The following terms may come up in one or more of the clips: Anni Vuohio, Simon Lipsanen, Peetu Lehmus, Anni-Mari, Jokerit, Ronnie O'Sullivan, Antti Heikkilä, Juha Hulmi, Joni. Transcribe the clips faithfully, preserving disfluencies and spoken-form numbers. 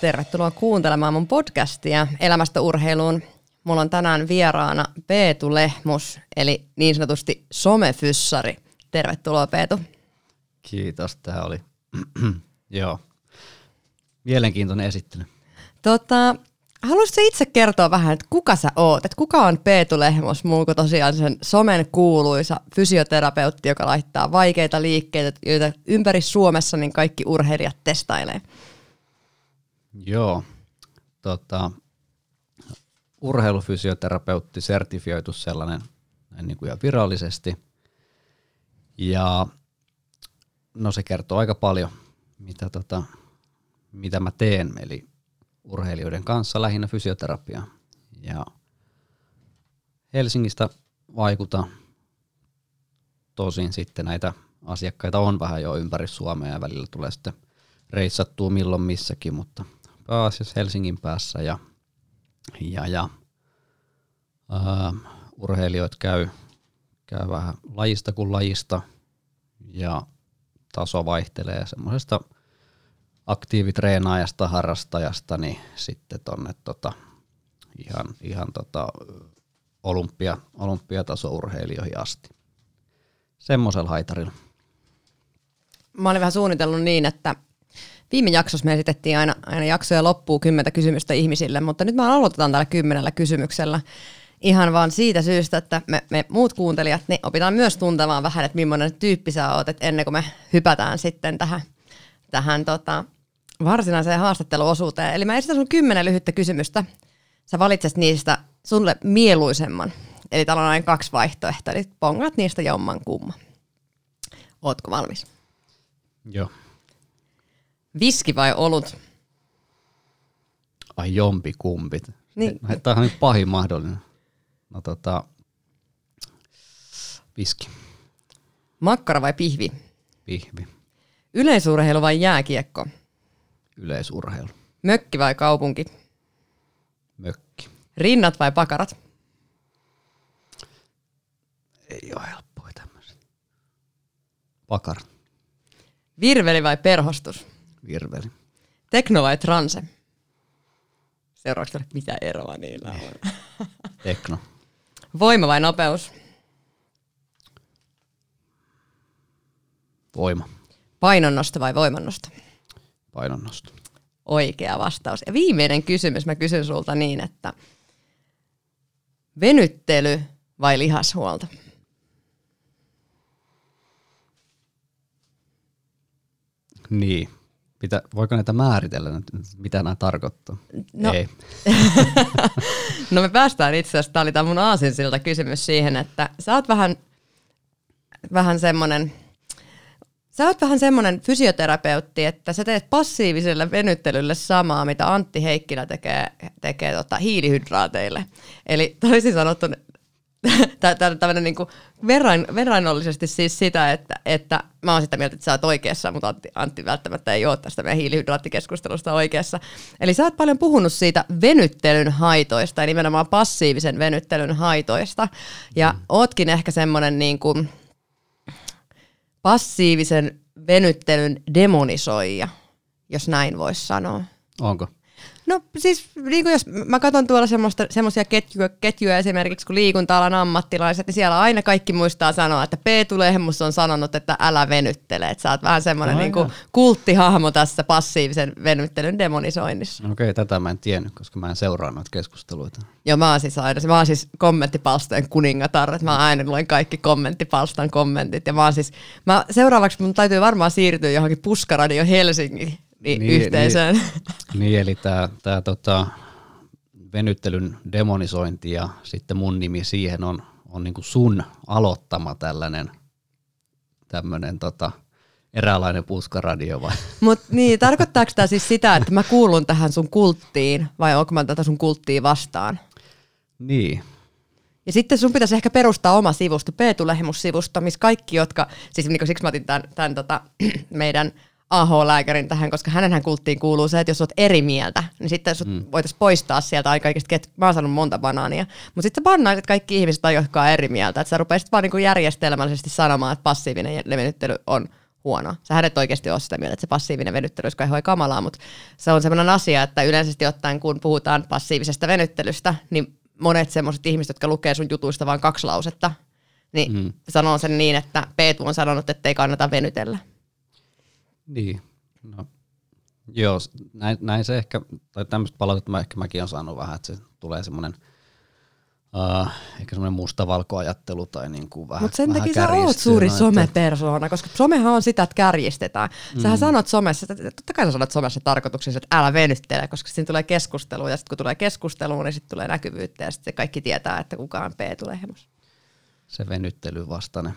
Tervetuloa kuuntelemaan mun podcastia Elämästä urheiluun. Mulla on tänään vieraana Peetu Lehmus, eli niin sanotusti somefyssari. Tervetuloa Peetu. Kiitos, tämä oli joo. Mielenkiintoinen esittely. Tota, haluaisitko itse kertoa vähän, että kuka sä oot? Että kuka on Peetu Lehmus, muu kuin tosiaan sen somen kuuluisa fysioterapeutti, joka laittaa vaikeita liikkeitä, joita ympäri Suomessa niin kaikki urheilijat testailee? Joo, tota, urheilufysioterapeutti, sertifioitu sellainen niin kuin ihan virallisesti, ja no se kertoo aika paljon, mitä, tota, mitä mä teen, eli urheilijoiden kanssa lähinnä fysioterapiaa, ja Helsingistä vaikuta, tosin sitten näitä asiakkaita on vähän jo ympäri Suomea, ja välillä tulee sitten reissattua milloin missäkin, mutta pääasiassa Helsingin päässä ja, ja, ja ää, urheilijat käy, käy vähän lajista kuin lajista ja taso vaihtelee semmoisesta aktiivitreenaajasta, harrastajasta, niin sitten tonne tota, ihan, ihan tota, olympia, olympiatasourheilijoihin asti. Semmoisella haitarilla. Mä olin vähän suunnitellut niin, että viime jaksossa me esitettiin aina, aina jaksoja loppuun kymmentä kysymystä ihmisille, mutta nyt me aloitetaan tällä kymmenellä kysymyksellä ihan vaan siitä syystä, että me, me muut kuuntelijat niin opitaan myös tuntemaan vähän, että millainen tyyppi sä oot, että ennen kuin me hypätään sitten tähän, tähän tota, varsinaiseen haastatteluosuuteen. Eli mä esitän sun kymmenen lyhyttä kysymystä. Sä valitset niistä sulle mieluisemman. Eli täällä on aina kaksi vaihtoehtoa, eli pongaat niistä jomman kumman. Ootko valmis? Joo. Viski vai olut? Ai jompi kumpi. Niin. Tämä on nyt pahin mahdollinen. No tota, viski. Makkara vai pihvi? Pihvi. Yleisurheilu vai jääkiekko? Yleisurheilu. Mökki vai kaupunki? Mökki. Rinnat vai pakarat? Ei ole helppoa tämmöiset. Pakarat. Virveli vai perhostus? Virveli. Tekno vai transe? Seuraavaksi mitä eroa niillä on. Tekno. Voima vai nopeus? Voima. Painonnosto vai voimannosto? Painonnosto. Oikea vastaus. Ja viimeinen kysymys. Mä kysyn sulta niin, että venyttely vai lihashuolto? Niin. Mitä, voiko näitä määritellä, mitä nämä tarkoittaa? No, ei. No me päästään itse asiassa, tämä oli tämä mun aasinsilta kysymys siihen, että sä oot vähän, vähän semmoinen sä oot vähän semmoinen fysioterapeutti, että sä teet passiiviselle venyttelylle samaa, mitä Antti Heikkilä tekee, tekee tota hiilihydraateille. Eli toisin sanottuna tämmöinen niin verrain, verrainnollisesti siis sitä, että, että mä oon sitä mieltä, että sä oot oikeassa, mutta Antti, Antti välttämättä ei ole tästä meidän hiilihydraattikeskustelusta oikeassa. Eli sä oot paljon puhunut siitä venyttelyn haitoista ja nimenomaan passiivisen venyttelyn haitoista. Ja mm. ootkin ehkä semmoinen niin kuin passiivisen venyttelyn demonisoija, jos näin voisi sanoa. Onko? No siis, niin kuin jos mä katson tuolla semmoisia ketjuja, ketjuja esimerkiksi kun liikunta-alan ammattilaiset, niin siellä aina kaikki muistaa sanoa, että Peetu Lehmus on sanonut, että älä venyttele. Että sä oot vähän semmoinen no, niin kuin kulttihahmo tässä passiivisen venyttelyn demonisoinnissa. Okei, okay, tätä mä en tiennyt, koska mä en seuraa noita keskusteluita. Joo, mä oon siis aina, mä oon siis kommenttipalstojen kuningatar, että mä aina luen kaikki kommenttipalstan kommentit. Ja mä oon siis, mä, seuraavaksi mun täytyy varmaan siirtyä johonkin Puskaradio Helsingin. Niin, yhteisöön. Niin, niin eli tämä tää tota venyttelyn demonisointi ja sitten mun nimi siihen on, on niinku sun aloittama tällainen tämmöinen tota, eräänlainen puskaradio vai? Mut niin, tarkoittaako tämä siis sitä, että mä kuulun tähän sun kulttiin vai onko mä tätä sun kulttiin vastaan? Niin. Ja sitten sun pitäisi ehkä perustaa oma sivusto, Peetu Lehmus-sivusto, missä kaikki, jotka, siis niin siksi mä otin tämän, tämän tota, meidän A H-lääkärin tähän, koska hänenhän kulttiin kuuluu se, että jos olet eri mieltä, niin sitten sut mm. voitaisiin poistaa sieltä aika kaikista, että mä oon saanut monta banaania, mutta sitten sä bannaisit kaikki ihmiset, jotka on eri mieltä, että sä rupeaisit vaan niinku järjestelmällisesti sanomaan, että passiivinen venyttely on huono. Sähän et oikeasti ole sitä mieltä, että se passiivinen venyttely olisi kauhean kamalaa, mutta se on sellainen asia, että yleisesti ottaen kun puhutaan passiivisesta venyttelystä, niin monet sellaiset ihmiset, jotka lukee sun jutuista vain kaksi lausetta, niin mm. sanoo sen niin, että Peetu on sanonut, että ei kannata venytellä. Niin, no joo, näin, näin se ehkä, tai tämmöistä palautetta mä ehkä mäkin olen saanut vähän, että se tulee semmoinen Uh, ehkä semmoinen mustavalkoajattelu tai niin kuin vähän. Mutta sen vähän takia sä oot suuri somepersoona, koska somehan on sitä, että kärjistetään. Sähän mm. sanot somessa, totta kai sä sanot somessa tarkoituksessa, että älä venyttele, koska siinä tulee keskustelua, ja sitten kun tulee keskustelua, niin sitten tulee näkyvyyttä, ja sitten kaikki tietää, että kuka on Peetu Lehmus. Se venyttely vastainen,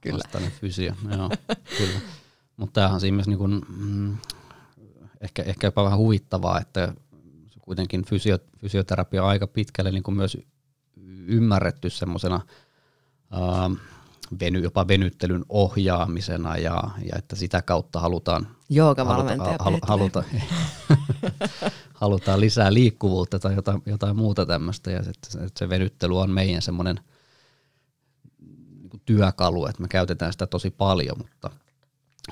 kyllä. vastainen fysio, joo, kyllä. Mutta tämähän siinä myös niin kuin, mm, ehkä, ehkä jopa vähän huvittavaa, että kuitenkin fysioterapia on aika pitkälle niin kuin myös ymmärretty semmoisena veny, jopa venyttelyn ohjaamisena ja, ja että sitä kautta halutaan, haluta, halu, haluta, halutaan lisää liikkuvuutta tai jotain, jotain muuta tämmöistä. Ja että se, että se venyttely on meidän semmoinen niin kuin työkalu, että me käytetään sitä tosi paljon, mutta,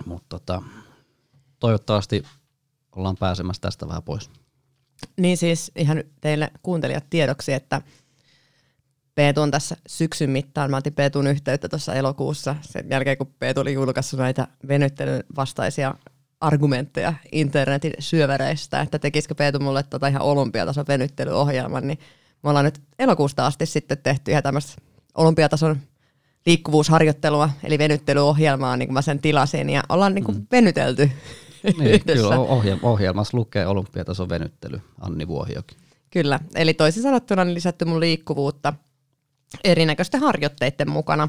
mutta tota, toivottavasti ollaan pääsemässä tästä vähän pois. Niin siis ihan teille kuuntelijat tiedoksi, että Peetu on tässä syksyn mittaan. Mä otin Peetun yhteyttä tuossa elokuussa sen jälkeen, kun Peetu oli julkaissut näitä venyttelyn vastaisia argumentteja internetin syövereistä, että tekisikö Peetu mulle tota ihan olympiatason venyttelyohjelman, niin me ollaan nyt elokuusta asti sitten tehty ihan tämmöistä olympiatason liikkuvuusharjoittelua, eli venyttelyohjelmaa, niin kuin mä sen tilasin, ja ollaan niin kuin mm. venytelty. Niin, kyllä ohjelmassa lukee olympiatason venyttely, Anni Vuohiokin. Kyllä, eli toisin sanottuna on lisätty mun liikkuvuutta erinäköisten harjoitteiden mukana.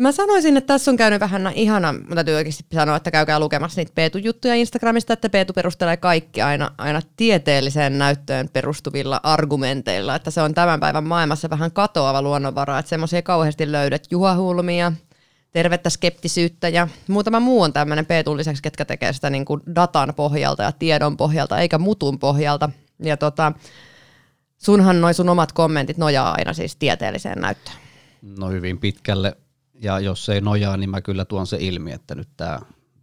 Mä sanoisin, että tässä on käynyt vähän ihana, mutta täytyy oikeasti sanoa, että käykää lukemassa niitä Peetu-juttuja Instagramista, että Peetu perustelee kaikki aina, aina tieteelliseen näyttöön perustuvilla argumenteilla, että se on tämän päivän maailmassa vähän katoava luonnonvara, että semmoisia kauheasti löydät Juha Hulmia, tervettä skeptisyyttä ja muutama muu on tämmöinen Peetun lisäksi, ketkä tekee sitä niin kuin datan pohjalta ja tiedon pohjalta eikä mutun pohjalta. Ja tota, sunhan noi sun omat kommentit nojaa aina siis tieteelliseen näyttöön. No hyvin pitkälle ja jos ei nojaa, niin mä kyllä tuon se ilmi, että nyt tää,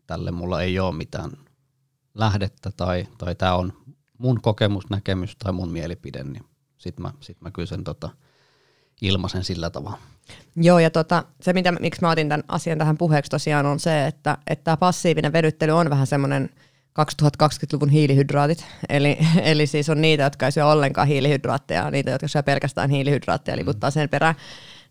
tälle mulla ei ole mitään lähdettä tai, tai tää on mun kokemus, näkemys tai mun mielipide, niin sit mä, sit mä kyllä sen tota ilmaisen sillä tavalla. Joo, ja tota, se, mitä, miksi mä otin tämän asian tähän puheeksi tosiaan, on se, että tämä passiivinen venyttely on vähän semmoinen kaksituhattakaksikymmentäluvun hiilihydraatit. Eli, eli siis on niitä, jotka ei syö ollenkaan hiilihydraatteja, niitä, jotka syö pelkästään hiilihydraatteja, liputtaa sen perään.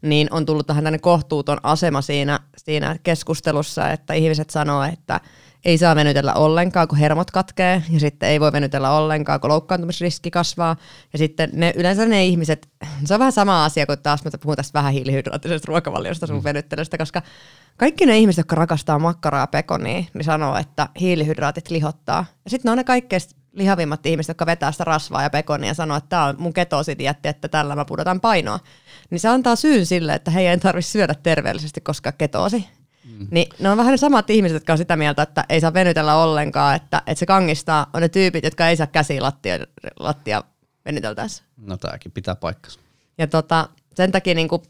Niin on tullut tähän tämmöinen kohtuuton asema siinä, siinä keskustelussa, että ihmiset sanoo, että ei saa venytellä ollenkaan, kun hermot katkee, ja sitten ei voi venytellä ollenkaan, kun loukkaantumisriski kasvaa. Ja sitten ne, yleensä ne ihmiset, se on vähän sama asia kuin taas, mä puhun tästä vähän hiilihydraattisesta ruokavaliosta sun mm. venyttelystä, koska kaikki ne ihmiset, jotka rakastaa makkaraa ja pekonia, niin sanoo, että hiilihydraatit lihottaa. Ja sitten ne on ne kaikkein lihavimmat ihmiset, jotka vetää sitä rasvaa ja pekonia ja sanoo, että tämä on mun ketositietti, että tällä mä pudotan painoa. Niin se antaa syyn sille, että hei, en tarvitse syödä terveellisesti, koska ketoosi. Mm. Niin ne on vähän ne samat ihmiset, jotka on sitä mieltä, että ei saa venytellä ollenkaan, että, että se kangistaa, on ne tyypit, jotka ei saa käsiä lattia, lattia venyteltäessä. No tämäkin pitää paikkansa. Ja tota, sen takia niin kuin,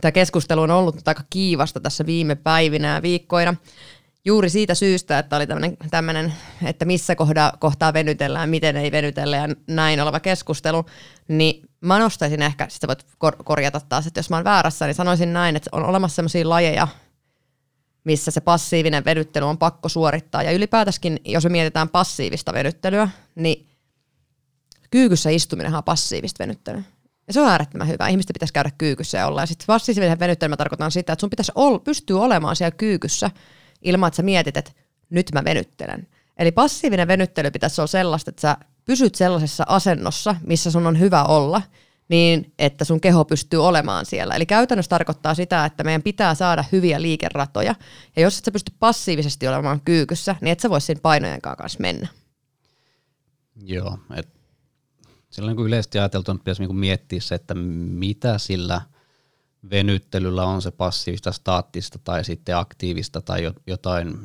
tämä keskustelu on ollut aika kiivasta tässä viime päivinä ja viikkoina. Juuri siitä syystä, että oli tämmöinen, että missä kohda, kohtaa venytellään, miten ei venytellä ja näin oleva keskustelu, niin mä nostaisin ehkä, sitä voit kor- korjata taas, että jos mä oon väärässä, niin sanoisin näin, että on olemassa sellaisia lajeja, missä se passiivinen venyttely on pakko suorittaa. Ja ylipäätänskin, jos me mietitään passiivista venyttelyä, niin kyykyssä istuminen on passiivista venyttelyä. Ja se on äärettömän hyvä. Ihmisten pitäisi käydä kyykyssä ja olla. Ja sitten passiivinen venyttely, mä tarkoitan sitä, että sun pitäisi ol- pystyä olemaan siellä kyykyssä ilman, että sä mietit, että nyt mä venyttelen. Eli passiivinen venyttely pitäisi olla sellaista, että sä pysyt sellaisessa asennossa, missä sun on hyvä olla, niin että sun keho pystyy olemaan siellä. Eli käytännössä tarkoittaa sitä, että meidän pitää saada hyviä liikeratoja. Ja jos et sä pysty passiivisesti olemaan kyykyssä, niin et sä voi siinä painojenkaan kanssa mennä. Joo. Et silloin kun yleisesti ajateltu, että pitäisi miettiä se, että mitä sillä venyttelyllä on, se passiivista, staattista tai sitten aktiivista tai jotain,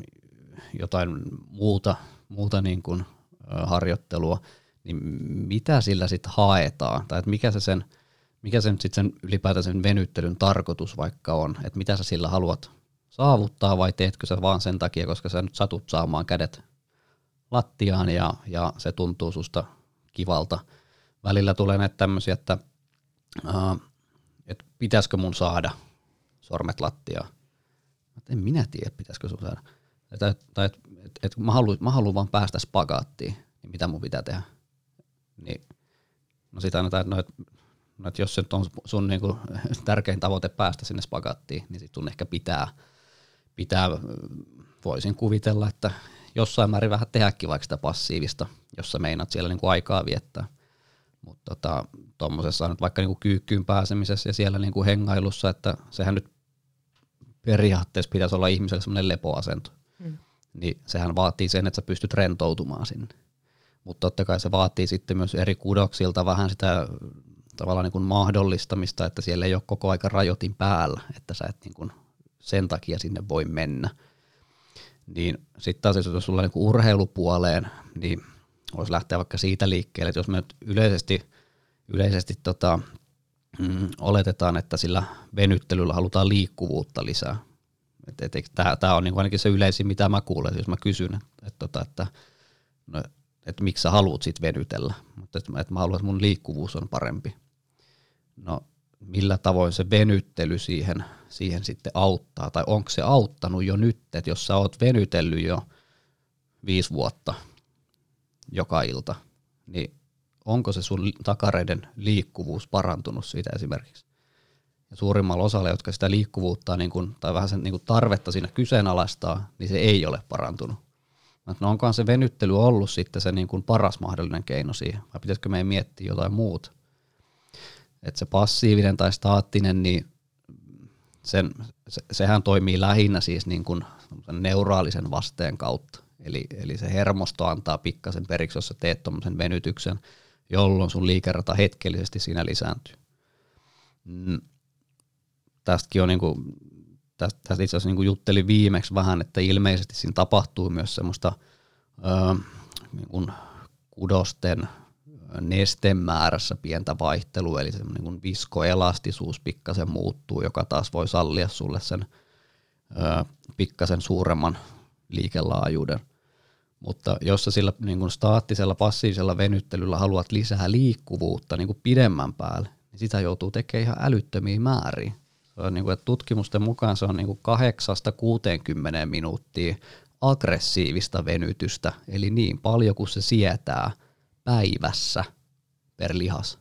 jotain muuta, muuta niin kuin harjoittelua. Niin mitä sillä sitten haetaan, tai että mikä se sen, mikä se nyt sitten ylipäätään sen venyttelyn tarkoitus vaikka on, että mitä sä sillä haluat saavuttaa vai teetkö sä vaan sen takia, koska sä nyt satut saamaan kädet lattiaan ja, ja se tuntuu susta kivalta. Välillä tulee näitä tämmöisiä, että, äh, että pitäisikö mun saada sormet lattiaan. En minä tiedä, pitäisikö sun saada. Tai, tai että et, et, mä, mä haluan vaan päästä spagaattiin, niin mitä mun pitää tehdä. Niin, no sit annetaan, että no, et, no, et jos se on sun niinku tärkein tavoite päästä sinne spagaattiin, niin sit sun ehkä pitää, pitää, voisin kuvitella, että jossain määrin vähän tehdäkin vaikka sitä passiivista, jos sä meinaat siellä niinku aikaa viettää. Mutta tota, tommosessa nyt vaikka niinku kyykkyyn pääsemisessä ja siellä niinku hengailussa, että sehän nyt periaatteessa pitäisi olla ihmiselle semmoinen lepoasento, mm. niin sehän vaatii sen, että sä pystyt rentoutumaan sinne. Mutta totta kai se vaatii sitten myös eri kudoksilta vähän sitä tavallaan niin kuin mahdollistamista, että siellä ei ole koko aika rajoitin päällä, että sä et niin kuin sen takia sinne voi mennä. Niin sitten taas jos sulla on niin kuin urheilupuoleen, niin voisi lähteä vaikka siitä liikkeelle, että jos me nyt yleisesti, yleisesti tota, mm, oletetaan, että sillä venyttelyllä halutaan liikkuvuutta lisää. Tämä on niinku ainakin se yleisin, mitä mä kuulen, jos mä kysyn, että, tota, että, no, että miksi sä haluat sit venytellä, mutta että, että mä haluan, että mun liikkuvuus on parempi. No millä tavoin se venyttely siihen, siihen sitten auttaa, tai onko se auttanut jo nyt, että jos sä oot venytellyt jo viisi vuotta joka ilta, niin onko se sun takareiden liikkuvuus parantunut siitä esimerkiksi? Ja suurimmalla osalla, jotka sitä liikkuvuutta niin kun, tai vähän sen niin kun tarvetta siinä kyseenalaistaa, niin se ei ole parantunut. No onkohan se venyttely ollut sitten se niin kun paras mahdollinen keino siihen, vai pitäisikö meidän miettiä jotain muuta? Että se passiivinen tai staattinen, niin sen, se, sehän toimii lähinnä siis niin kun neuraalisen vasteen kautta. Eli, eli se hermosto antaa pikkasen periksi, jos sä teet tommosen venytyksen, jolloin sun liikerata hetkellisesti siinä lisääntyy. Mm. Tästäkin on niinku, tästä, tästä itse asiassa niinku juttelin viimeksi vähän, että ilmeisesti siinä tapahtuu myös semmoista öö, niinku kudosten nestemäärässä pientä vaihtelua, eli semmoinen niinku viskoelastisuus pikkasen muuttuu, joka taas voi sallia sulle sen öö, pikkasen suuremman liikelaajuuden. Mutta jos sä sillä niin kuin staattisella, passiivisella venyttelyllä haluat lisää liikkuvuutta niin kuin pidemmän päälle, niin sitä joutuu tekemään ihan älyttömiä määriä. Se on, niin kuin, että tutkimusten mukaan se on niin kuin kahdeksasta kuuteenkymmeneen minuuttia aggressiivista venytystä, eli niin paljon kuin se sietää päivässä per lihas.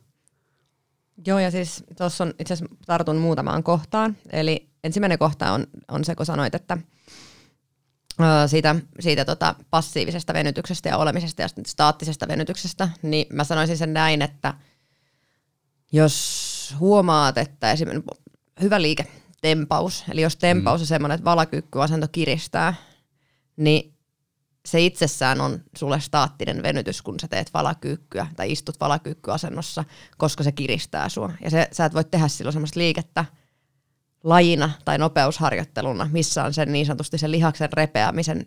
Joo, ja siis tuossa on itse asiassa tartun muutamaan kohtaan. Eli ensimmäinen kohta on, on se, kun sanoit, että siitä, siitä tota passiivisesta venytyksestä ja olemisesta ja staattisesta venytyksestä, niin mä sanoisin sen näin, että jos huomaat, että esimerkiksi hyvä liike, tempaus, eli jos tempaus on semmoinen, että valakyykkyasento kiristää, niin se itsessään on sulle staattinen venytys, kun sä teet valakyykkyä tai istut valakyykkyasennossa, koska se kiristää sua. Ja se, sä et voi tehdä silloin semmoista liikettä lajina tai nopeusharjoitteluna, missä on sen niin sanotusti sen lihaksen repeämisen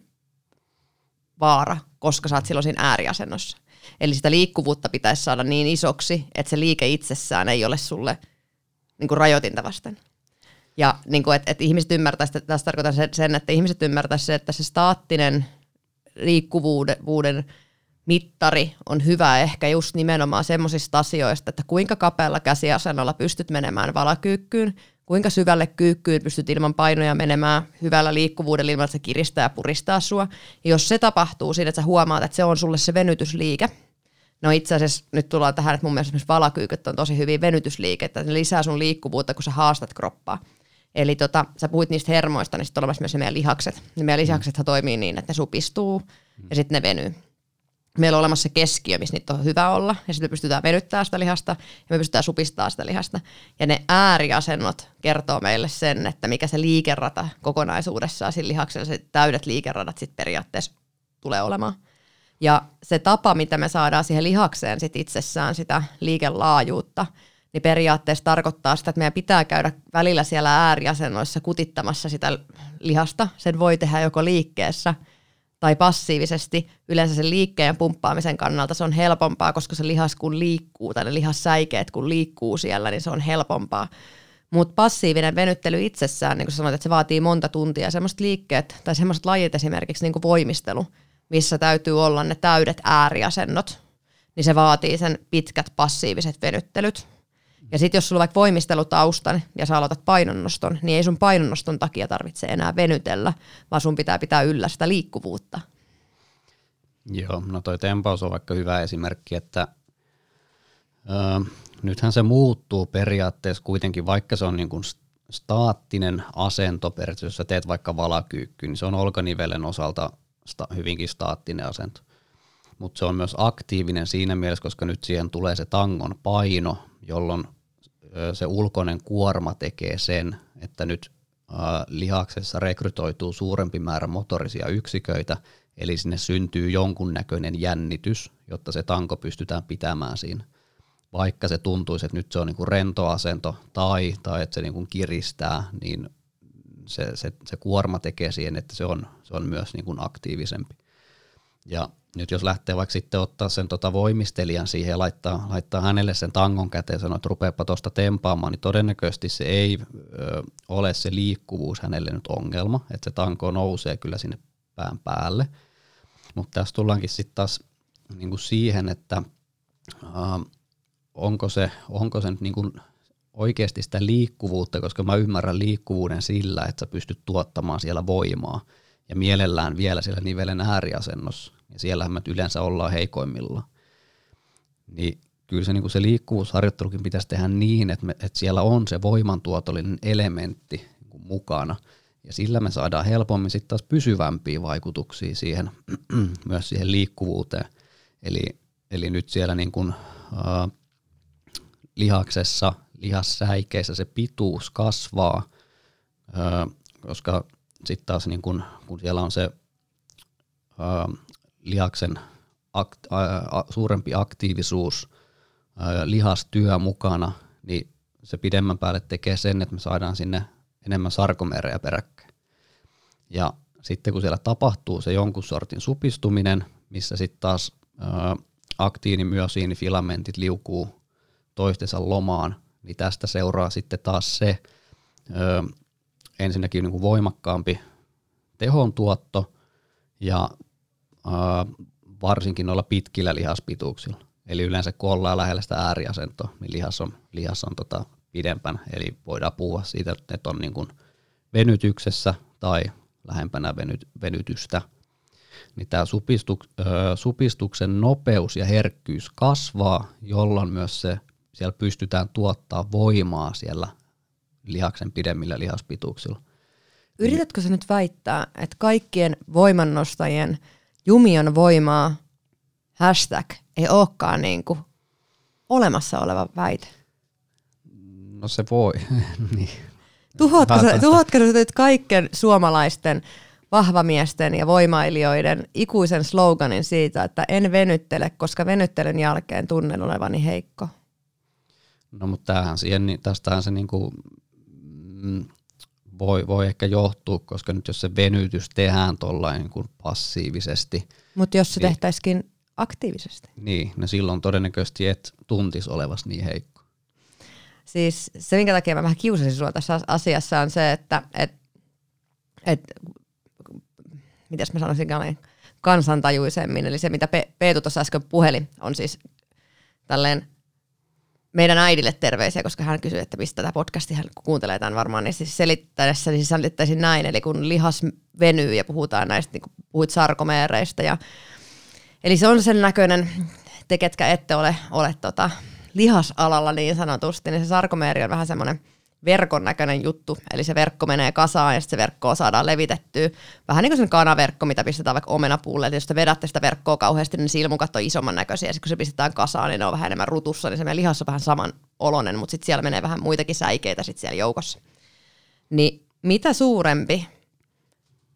vaara, koska sä oot silloin siinä ääriasennossa. Eli sitä liikkuvuutta pitäisi saada niin isoksi, että se liike itsessään ei ole sulle niin kuin rajoitinta vasten. Ja niin kuin, että, että ihmiset ymmärtäisivät, tässä tarkoitan sen, että ihmiset ymmärtäisivät, että se staattinen liikkuvuuden mittari on hyvä ehkä just nimenomaan semmoisista asioista, että kuinka kapealla käsiasennolla pystyt menemään valakyykkyyn, kuinka syvälle kyykkyyn pystyt ilman painoja menemään hyvällä liikkuvuudella ilman, että se kiristää ja puristaa sua. Ja jos se tapahtuu siinä, että sä huomaat, että se on sulle se venytysliike. No itse asiassa nyt tullaan tähän, että mun mielestä esimerkiksi valakyykyt on tosi hyviä venytysliikettä. Ne lisää sun liikkuvuutta, kun sä haastat kroppaa. Eli tota, sä puhuit niistä hermoista, niin sitten on myös meidän lihakset. Ja meidän lihaksethan toimii niin, että ne supistuu ja sitten ne venyy. Meillä on olemassa keskiö, missä niitä on hyvä olla, ja sitten me pystytään venyttämään sitä lihasta, ja me pystytään supistamaan sitä lihasta. Ja ne ääriasennot kertoo meille sen, että mikä se liikerata kokonaisuudessaan sillä lihaksella, se täydet liikeradat sitten periaatteessa tulee olemaan. Ja se tapa, mitä me saadaan siihen lihakseen sit itsessään sitä liikelaajuutta, niin periaatteessa tarkoittaa sitä, että meidän pitää käydä välillä siellä ääriasennoissa kutittamassa sitä lihasta. Sen voi tehdä joko liikkeessä tai passiivisesti. Yleensä sen liikkeen pumppaamisen kannalta se on helpompaa, koska se lihas kun liikkuu, tai ne lihassäikeet kun liikkuu siellä, niin se on helpompaa. Mutta passiivinen venyttely itsessään, niin kuin sanoit, että se vaatii monta tuntia. Semmoiset liikkeet tai semmoiset lajit esimerkiksi niin kuin voimistelu, missä täytyy olla ne täydet ääriasennot, niin se vaatii sen pitkät passiiviset venyttelyt. Ja sitten jos sulla on vaikka voimistelutaustan ja sä aloitat painonnoston, niin ei sun painonnoston takia tarvitse enää venytellä, vaan sun pitää pitää yllä sitä liikkuvuutta. Joo, no toi tempaus on vaikka hyvä esimerkki, että öö, nythän se muuttuu periaatteessa kuitenkin, vaikka se on niin kuin staattinen asento periaatteessa, jos sä teet vaikka valakyykky, niin se on olkanivelen osalta sta, hyvinkin staattinen asento. Mutta se on myös aktiivinen siinä mielessä, koska nyt siihen tulee se tangon paino, jolloin se ulkoinen kuorma tekee sen, että nyt äh, lihaksessa rekrytoituu suurempi määrä motorisia yksiköitä, eli sinne syntyy jonkunnäköinen jännitys, jotta se tanko pystytään pitämään siinä. Vaikka se tuntuisi, että nyt se on niinku rentoasento tai, tai että se niinku kiristää, niin se, se, se kuorma tekee siihen, että se on, se on myös niinku aktiivisempi. Ja nyt jos lähtee vaikka sitten ottaa sen tota voimistelijan siihen ja laittaa, laittaa hänelle sen tangon käteen ja sanoo, että rupeapa tuosta tempaamaan, niin todennäköisesti se ei ö, ole se liikkuvuus hänelle nyt ongelma, että se tanko nousee kyllä sinne pään päälle. Mutta tässä tullaankin sitten taas niinku siihen, että ö, onko, se, onko se nyt niinku oikeasti sitä liikkuvuutta, koska mä ymmärrän liikkuvuuden sillä, että sä pystyt tuottamaan siellä voimaa. Ja mielellään vielä siellä nivelen ääriasennossa, ja siellähän me yleensä ollaan heikoimmilla. Niin kyllä se, niin kuin se liikkuvuusharjoittelukin pitäisi tehdä niin, että, me, että siellä on se voimantuotollinen elementti niin kuin mukana, ja sillä me saadaan helpommin sitten taas pysyvämpiä vaikutuksia siihen, myös siihen liikkuvuuteen. Eli, eli nyt siellä niin kuin, äh, lihaksessa, lihassäikeissä se pituus kasvaa, äh, koska sitten taas niin kun, kun siellä on se ää, lihaksen akt, ää, suurempi aktiivisuus, ää, lihastyö mukana, niin se pidemmän päälle tekee sen, että me saadaan sinne enemmän sarkomerejä peräkkäin. Ja sitten kun siellä tapahtuu se jonkun sortin supistuminen, missä sitten taas ää, aktiinimyosiinifilamentit liukuu toistensa lomaan, niin tästä seuraa sitten taas se, ää, ensinnäkin niin kuin voimakkaampi tehontuotto ja ää, varsinkin noilla pitkillä lihaspituuksilla. Eli yleensä kun ollaan lähellä sitä ääriasentoa, niin lihas on, lihas on tota pidempänä. Eli voidaan puhua siitä, että on niin kuin venytyksessä tai lähempänä venyt, venytystä. Niin tämä supistu, ää, supistuksen nopeus ja herkkyys kasvaa, jolloin myös se, siellä pystytään tuottaa voimaa siellä lihaksen pidemmillä lihaspituuksilla. Yritätkö sä nyt väittää, että kaikkien voimannostajien jumion voimaa hashtag ei olekaan niin kuin olemassa oleva väite? No se voi. niin. Tuhotko sä, tuhotko sä nyt kaikkien suomalaisten vahvamiesten ja voimailijoiden ikuisen sloganin siitä, että en venyttele, koska venyttelyn jälkeen tunnen olevani heikko? No mutta tämähän siihen, tästähän se niinku voi, voi ehkä johtua, koska nyt jos se venytys tehdään tollain niin kuin passiivisesti. Mutta jos se niin, tehtäisikin aktiivisesti. Niin, no silloin todennäköisesti et tuntisi olevasi niin heikko. Siis se, minkä takia mä vähän kiusasin sinua tässä asiassa, on se, että, et, et, mitäs mä sanoisinkaan, kansantajuisemmin, eli se mitä Pe- Peetu tuossa äsken puheli, on siis tälleen meidän äidille terveisiä, koska hän kysyi, että mistä tätä podcastia hän kuuntelee tämän varmaan, niin siis selittäessä niin selittäisin näin, eli kun lihas venyy ja puhutaan näistä, niin kuin puhuit sarkomeereistä, ja, eli se on sen näköinen, te ketkä ette ole, ole tota, lihasalalla niin sanotusti, niin se sarkomeeri on vähän semmoinen verkon näköinen juttu, eli se verkko menee kasaan ja sitten se verkkoa saadaan levitettyä. Vähän niin kuin sen kanaverkko, mitä pistetään vaikka omenapuulle, että jos te vedätte sitä verkkoa kauheasti, niin silmukat on isomman näköisiä, ja sitten kun se pistetään kasaan, niin ne on vähän enemmän rutussa, niin se meidän lihassa on vähän saman oloinen, mutta sitten siellä menee vähän muitakin säikeitä sitten siellä joukossa. Niin mitä suurempi,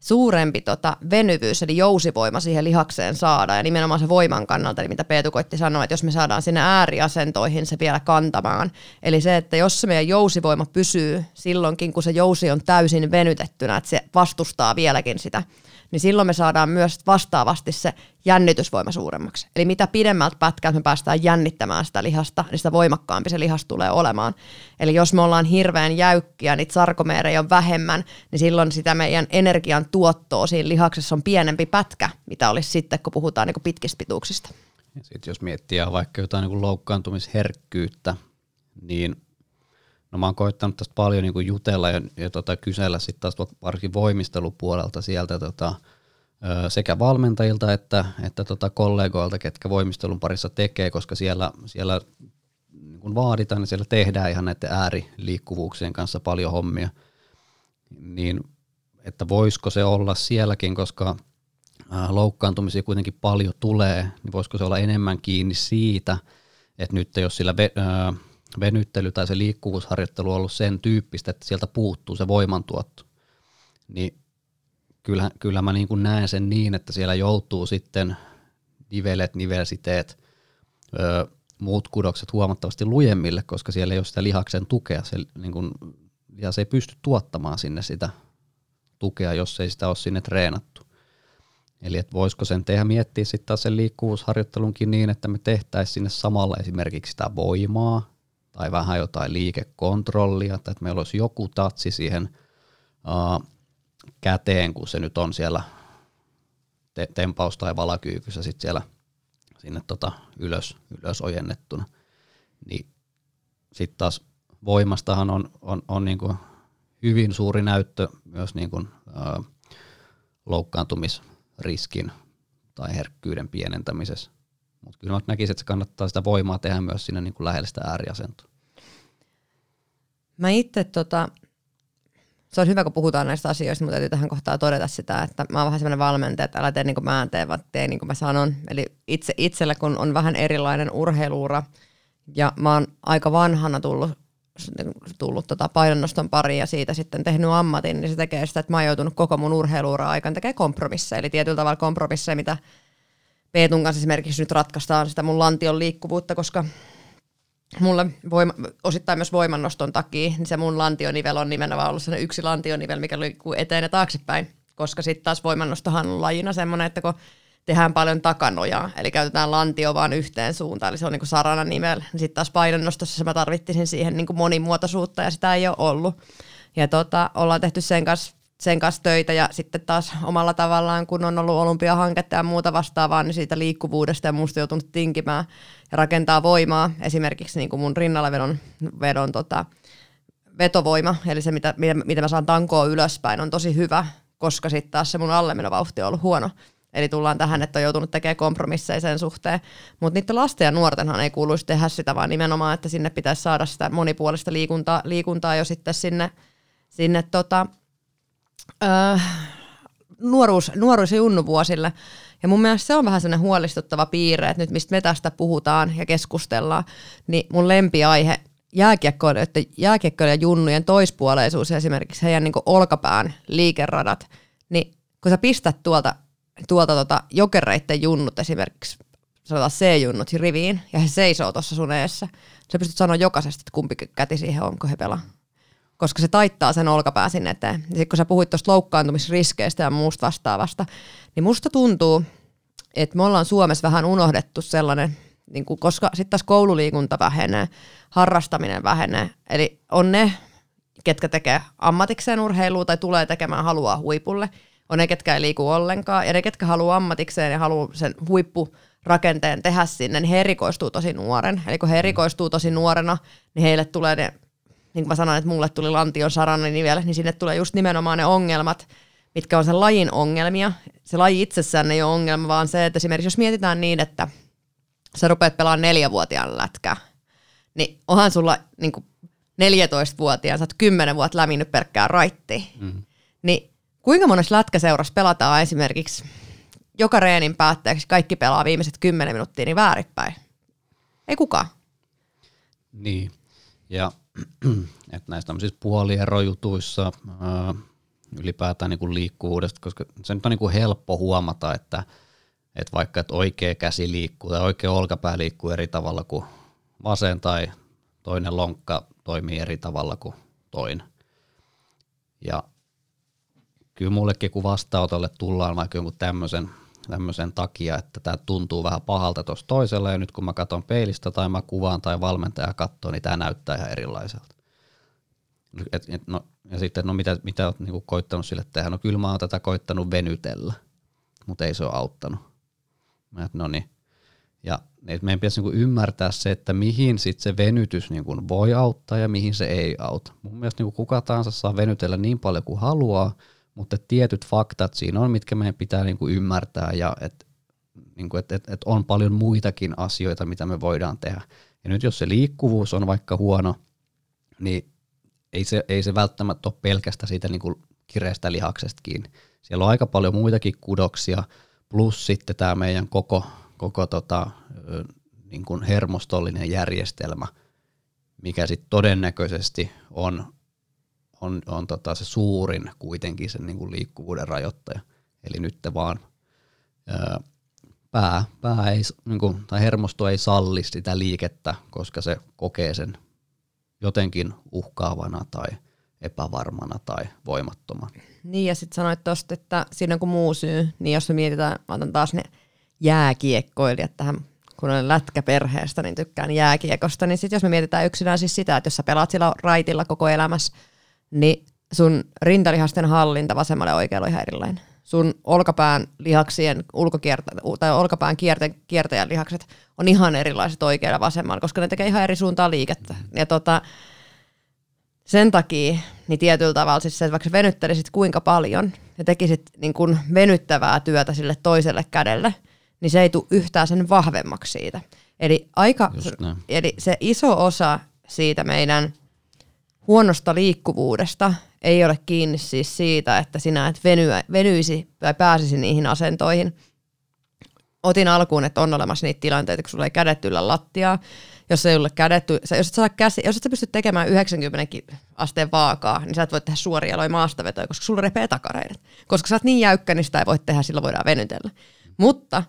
suurempi tota venyvyys, eli jousivoima siihen lihakseen saadaan, ja nimenomaan se voiman kannalta, eli mitä Peetu koitti sanoa, että jos me saadaan sinne ääriasentoihin se vielä kantamaan, eli se, että jos se meidän jousivoima pysyy silloinkin, kun se jousi on täysin venytettynä, että se vastustaa vieläkin sitä, niin silloin me saadaan myös vastaavasti se jännitysvoima suuremmaksi. Eli mitä pidemmältä pätkältä me päästään jännittämään sitä lihasta, niin sitä voimakkaampi se lihas tulee olemaan. Eli jos me ollaan hirveän jäykkiä, niitä sarkomeerejä on vähemmän, niin silloin sitä meidän energian tuottoa siinä lihaksessa on pienempi pätkä, mitä olisi sitten, kun puhutaan niin kuin pitkistä pituuksista. Ja sitten jos miettii vaikka jotain niin kuin loukkaantumisherkkyyttä, niin no mä oon koittanut tästä paljon niin kuin jutella ja, ja tota, kysellä sitten taas varsinkin voimistelupuolelta sieltä tota, ö, sekä valmentajilta että, että tota kollegoilta, ketkä voimistelun parissa tekee, koska siellä, siellä niin kuin vaaditaan ja siellä tehdään ihan näiden ääriliikkuvuuksien kanssa paljon hommia. Niin, että voisiko se olla sielläkin, koska loukkaantumisia kuitenkin paljon tulee, niin voisiko se olla enemmän kiinni siitä, että nyt jos sillä ve, ö, venyttely tai se liikkuvuusharjoittelu on ollut sen tyyppistä, että sieltä puuttuu se voimantuotto, niin kyllä, kyllä mä niin kuin näen sen niin, että siellä joutuu sitten nivelet, nivelsiteet, ö, muut kudokset huomattavasti lujemmille, koska siellä ei ole sitä lihaksen tukea, se, niin kuin, ja se ei pysty tuottamaan sinne sitä tukea, jos ei sitä ole sinne treenattu. Eli että voisiko sen tehdä miettiä sitten taas sen liikkuvuusharjoittelunkin niin, että me tehtäisiin sinne samalla esimerkiksi sitä voimaa, tai vähän jotain liikekontrollia, tai että meillä olisi joku tatsi siihen uh, käteen, kun se nyt on siellä te- tempaus- tai valakyykyssä sit siellä sinne tota ylös, ylös ojennettuna. Niin sitten taas voimastahan on, on, on niinku hyvin suuri näyttö myös niinku, uh, loukkaantumisriskin tai herkkyyden pienentämisessä. Mutta kyllä mä näkisin, että se kannattaa sitä voimaa tehdä myös siinä niin kuin lähellä sitä ääriasentoa. Mä itse, tota, se on hyvä kun puhutaan näistä asioista, mutta täytyy tähän kohtaan todeta sitä, että mä oon vähän sellainen valmentaja, että älä tee niin kuin mä teen, vaan tee niin kuin mä sanon. Eli itse itsellä, kun on vähän erilainen urheiluura ja mä oon aika vanhana tullut, tullut tota painonnoston pariin ja siitä sitten tehnyt ammatin, niin se tekee sitä, että mä oon joutunut koko mun urheiluuraa aikaan tekemään kompromisseja. Eli tietyllä tavalla kompromisseja, mitä Peetun kanssa esimerkiksi nyt ratkaistaan sitä mun lantion liikkuvuutta, koska mulle voima, osittain myös voimannoston takia niin se mun lantionivel on nimenomaan ollut sellainen yksi lantionivel, mikä liikkuu eteen ja taaksepäin, koska sitten taas voimannostohan on lajina semmoinen, että kun tehdään paljon takanojaa, eli käytetään lantio vaan yhteen suuntaan, eli se on niin kuin sarana nivel, niin sitten taas painonnostossa mä tarvittisin siihen niin kuin monimuotoisuutta ja sitä ei ole ollut. Ja tota, ollaan tehty sen kanssa sen kanssa töitä ja sitten taas omalla tavallaan, kun on ollut olympiahanketta ja muuta vastaavaa, niin siitä liikkuvuudesta ja muusta joutunut tinkimään ja rakentaa voimaa. Esimerkiksi niin kuin mun rinnallavedon vedon, tota, vetovoima, eli se mitä, mitä mä saan tankoa ylöspäin, on tosi hyvä, koska sitten taas se mun allemenovauhti on ollut huono. Eli tullaan tähän, että on joutunut tekemään kompromisseja sen suhteen. Mutta niiden lasten ja nuortenhan ei kuuluisi tehdä sitä, vaan nimenomaan, että sinne pitäisi saada sitä monipuolista liikuntaa, liikuntaa jo sitten sinne, sinne tota, Öö, nuoruus, nuoruus- ja junnuvuosille. Ja mun mielestä se on vähän sellainen huolestuttava piirre, että nyt mistä me tästä puhutaan ja keskustellaan, niin mun lempiaihe jääkiekkojen ja junnujen toispuoleisuus, esimerkiksi heidän niin kuin olkapään liikeradat, niin kun sä pistät tuolta, tuolta tota jokereitten junnut esimerkiksi, sanotaan C-junnut riviin, ja he seisoo tuossa sun eessä, sä pystyt sanoa jokaisesta, että kumpi käti siihen on, kun he pelaa. Koska se taittaa sen olkapää sinne eteen. Ja sitten kun sä puhuit tuosta loukkaantumisriskeistä ja muusta vastaavasta, niin musta tuntuu, että me ollaan Suomessa vähän unohdettu sellainen, niin kun, koska sitten taas koululiikunta vähenee, harrastaminen vähenee. Eli on ne, ketkä tekee ammatikseen urheilua tai tulee tekemään haluaa huipulle, on ne, ketkä ei liiku ollenkaan, ja ne, ketkä haluaa ammatikseen ja haluaa sen huippu rakenteen tehdä sinne, niin he erikoistuu tosi nuoren. Eli kun he erikoistuu tosi nuorena, niin heille tulee ne, niin kuin mä sanoin, että mulle tuli lantion sarana nivelle, niin sinne tulee just nimenomaan ne ongelmat, mitkä on sen lajin ongelmia. Se laji itsessään ei ole ongelma, vaan se, että esimerkiksi jos mietitään niin, että sä rupeat pelaamaan neljävuotiaan lätkää, niin onhan sulla niin kuin neljätoistavuotiaan, sä oot kymmenen vuotta läminyt pelkkää raittia. Mm. Niin kuinka monessa lätkäseurassa pelataan esimerkiksi joka reenin päätteeksi, kaikki pelaa viimeiset kymmenen minuuttia, niin väärinpäin? Ei kukaan. Niin, ja että näissä tämmöisissä puolierojutuissa ää, ylipäätään niinku liikkuvuudesta, koska se nyt on niinku helppo huomata, että et vaikka et oikea käsi liikkuu tai oikea olkapää liikkuu eri tavalla kuin vasen tai toinen lonkka toimii eri tavalla kuin toinen. Ja kyllä mullekin kun vastaanotolle tullaan vaikka jonkun tämmöisen, tämmöisen takia, että tämä tuntuu vähän pahalta tuossa toisella ja nyt kun mä katson peilistä tai mä kuvaan tai valmentaja katsoo, niin tämä näyttää ihan erilaiselta. Et, et, no, ja sitten, no mitä, mitä olet niinku koittanut sille tehdä? No kyllä mä oon tätä koittanut venytellä, mutta ei se ole auttanut. Mä et, no niin. Ja et meidän pitäisi niinku ymmärtää se, että mihin sit se venytys niinku voi auttaa ja mihin se ei auta. Mun mielestä niinku kuka tahansa saa venytellä niin paljon kuin haluaa, mutta tietyt faktat siinä on, mitkä meidän pitää niinku ymmärtää ja että niinku et, et, et on paljon muitakin asioita, mitä me voidaan tehdä. Ja nyt jos se liikkuvuus on vaikka huono, niin ei se, ei se välttämättä ole pelkästään siitä niinku kireästä lihaksesta kiinni. Siellä on aika paljon muitakin kudoksia, plus sitten tämä meidän koko, koko tota, niin kuin hermostollinen järjestelmä, mikä sitten todennäköisesti on, on, on tota se suurin kuitenkin sen niin kuin liikkuvuuden rajoittaja. Eli nyt vaan ää, pää, pää ei, niin kuin, tai hermosto ei salli sitä liikettä, koska se kokee sen jotenkin uhkaavana tai epävarmana tai voimattomana. Niin ja sitten sanoit tuosta, että siinä on kuin muu syy, niin jos me mietitään, mä otan taas ne jääkiekkoilijat tähän, kun olen lätkäperheestä, niin tykkään jääkiekosta, niin sitten jos me mietitään yksinään siis sitä, että jos sä pelaat sillä raitilla koko elämässä, niin sun rintalihasten hallinta vasemmalle ja oikealle on ihan erilainen. Sun olkapään lihaksien ulkokiertä- tai olkapään kiertä- kiertäjän lihakset on ihan erilaiset oikealla ja vasemmalla, koska ne tekee ihan eri suuntaan liikettä. Ja tota, sen takia niin tietyllä tavalla, siis se, että vaikka venyttelisit kuinka paljon ja tekisit niin kun venyttävää työtä sille toiselle kädelle, niin se ei tule yhtään sen vahvemmaksi siitä. Eli, aika, eli se iso osa siitä meidän huonosta liikkuvuudesta ei ole kiinni siis siitä, että sinä et venyä, venyisi tai pääsisi niihin asentoihin. Otin alkuun, että on olemassa niitä tilanteita, kun sulla ei kädet yllä lattiaa. Jos, ei ole kädetty, jos, et saa käsi, jos et sä pysty tekemään yhdeksänkymmentä asteen vaakaa, niin sä et voi tehdä suoria aloja maastavetoja, koska sulla repee takareidet. Koska sä oot niin jäykkä, niin sitä ei voi tehdä, sillä voidaan venytellä. Mutta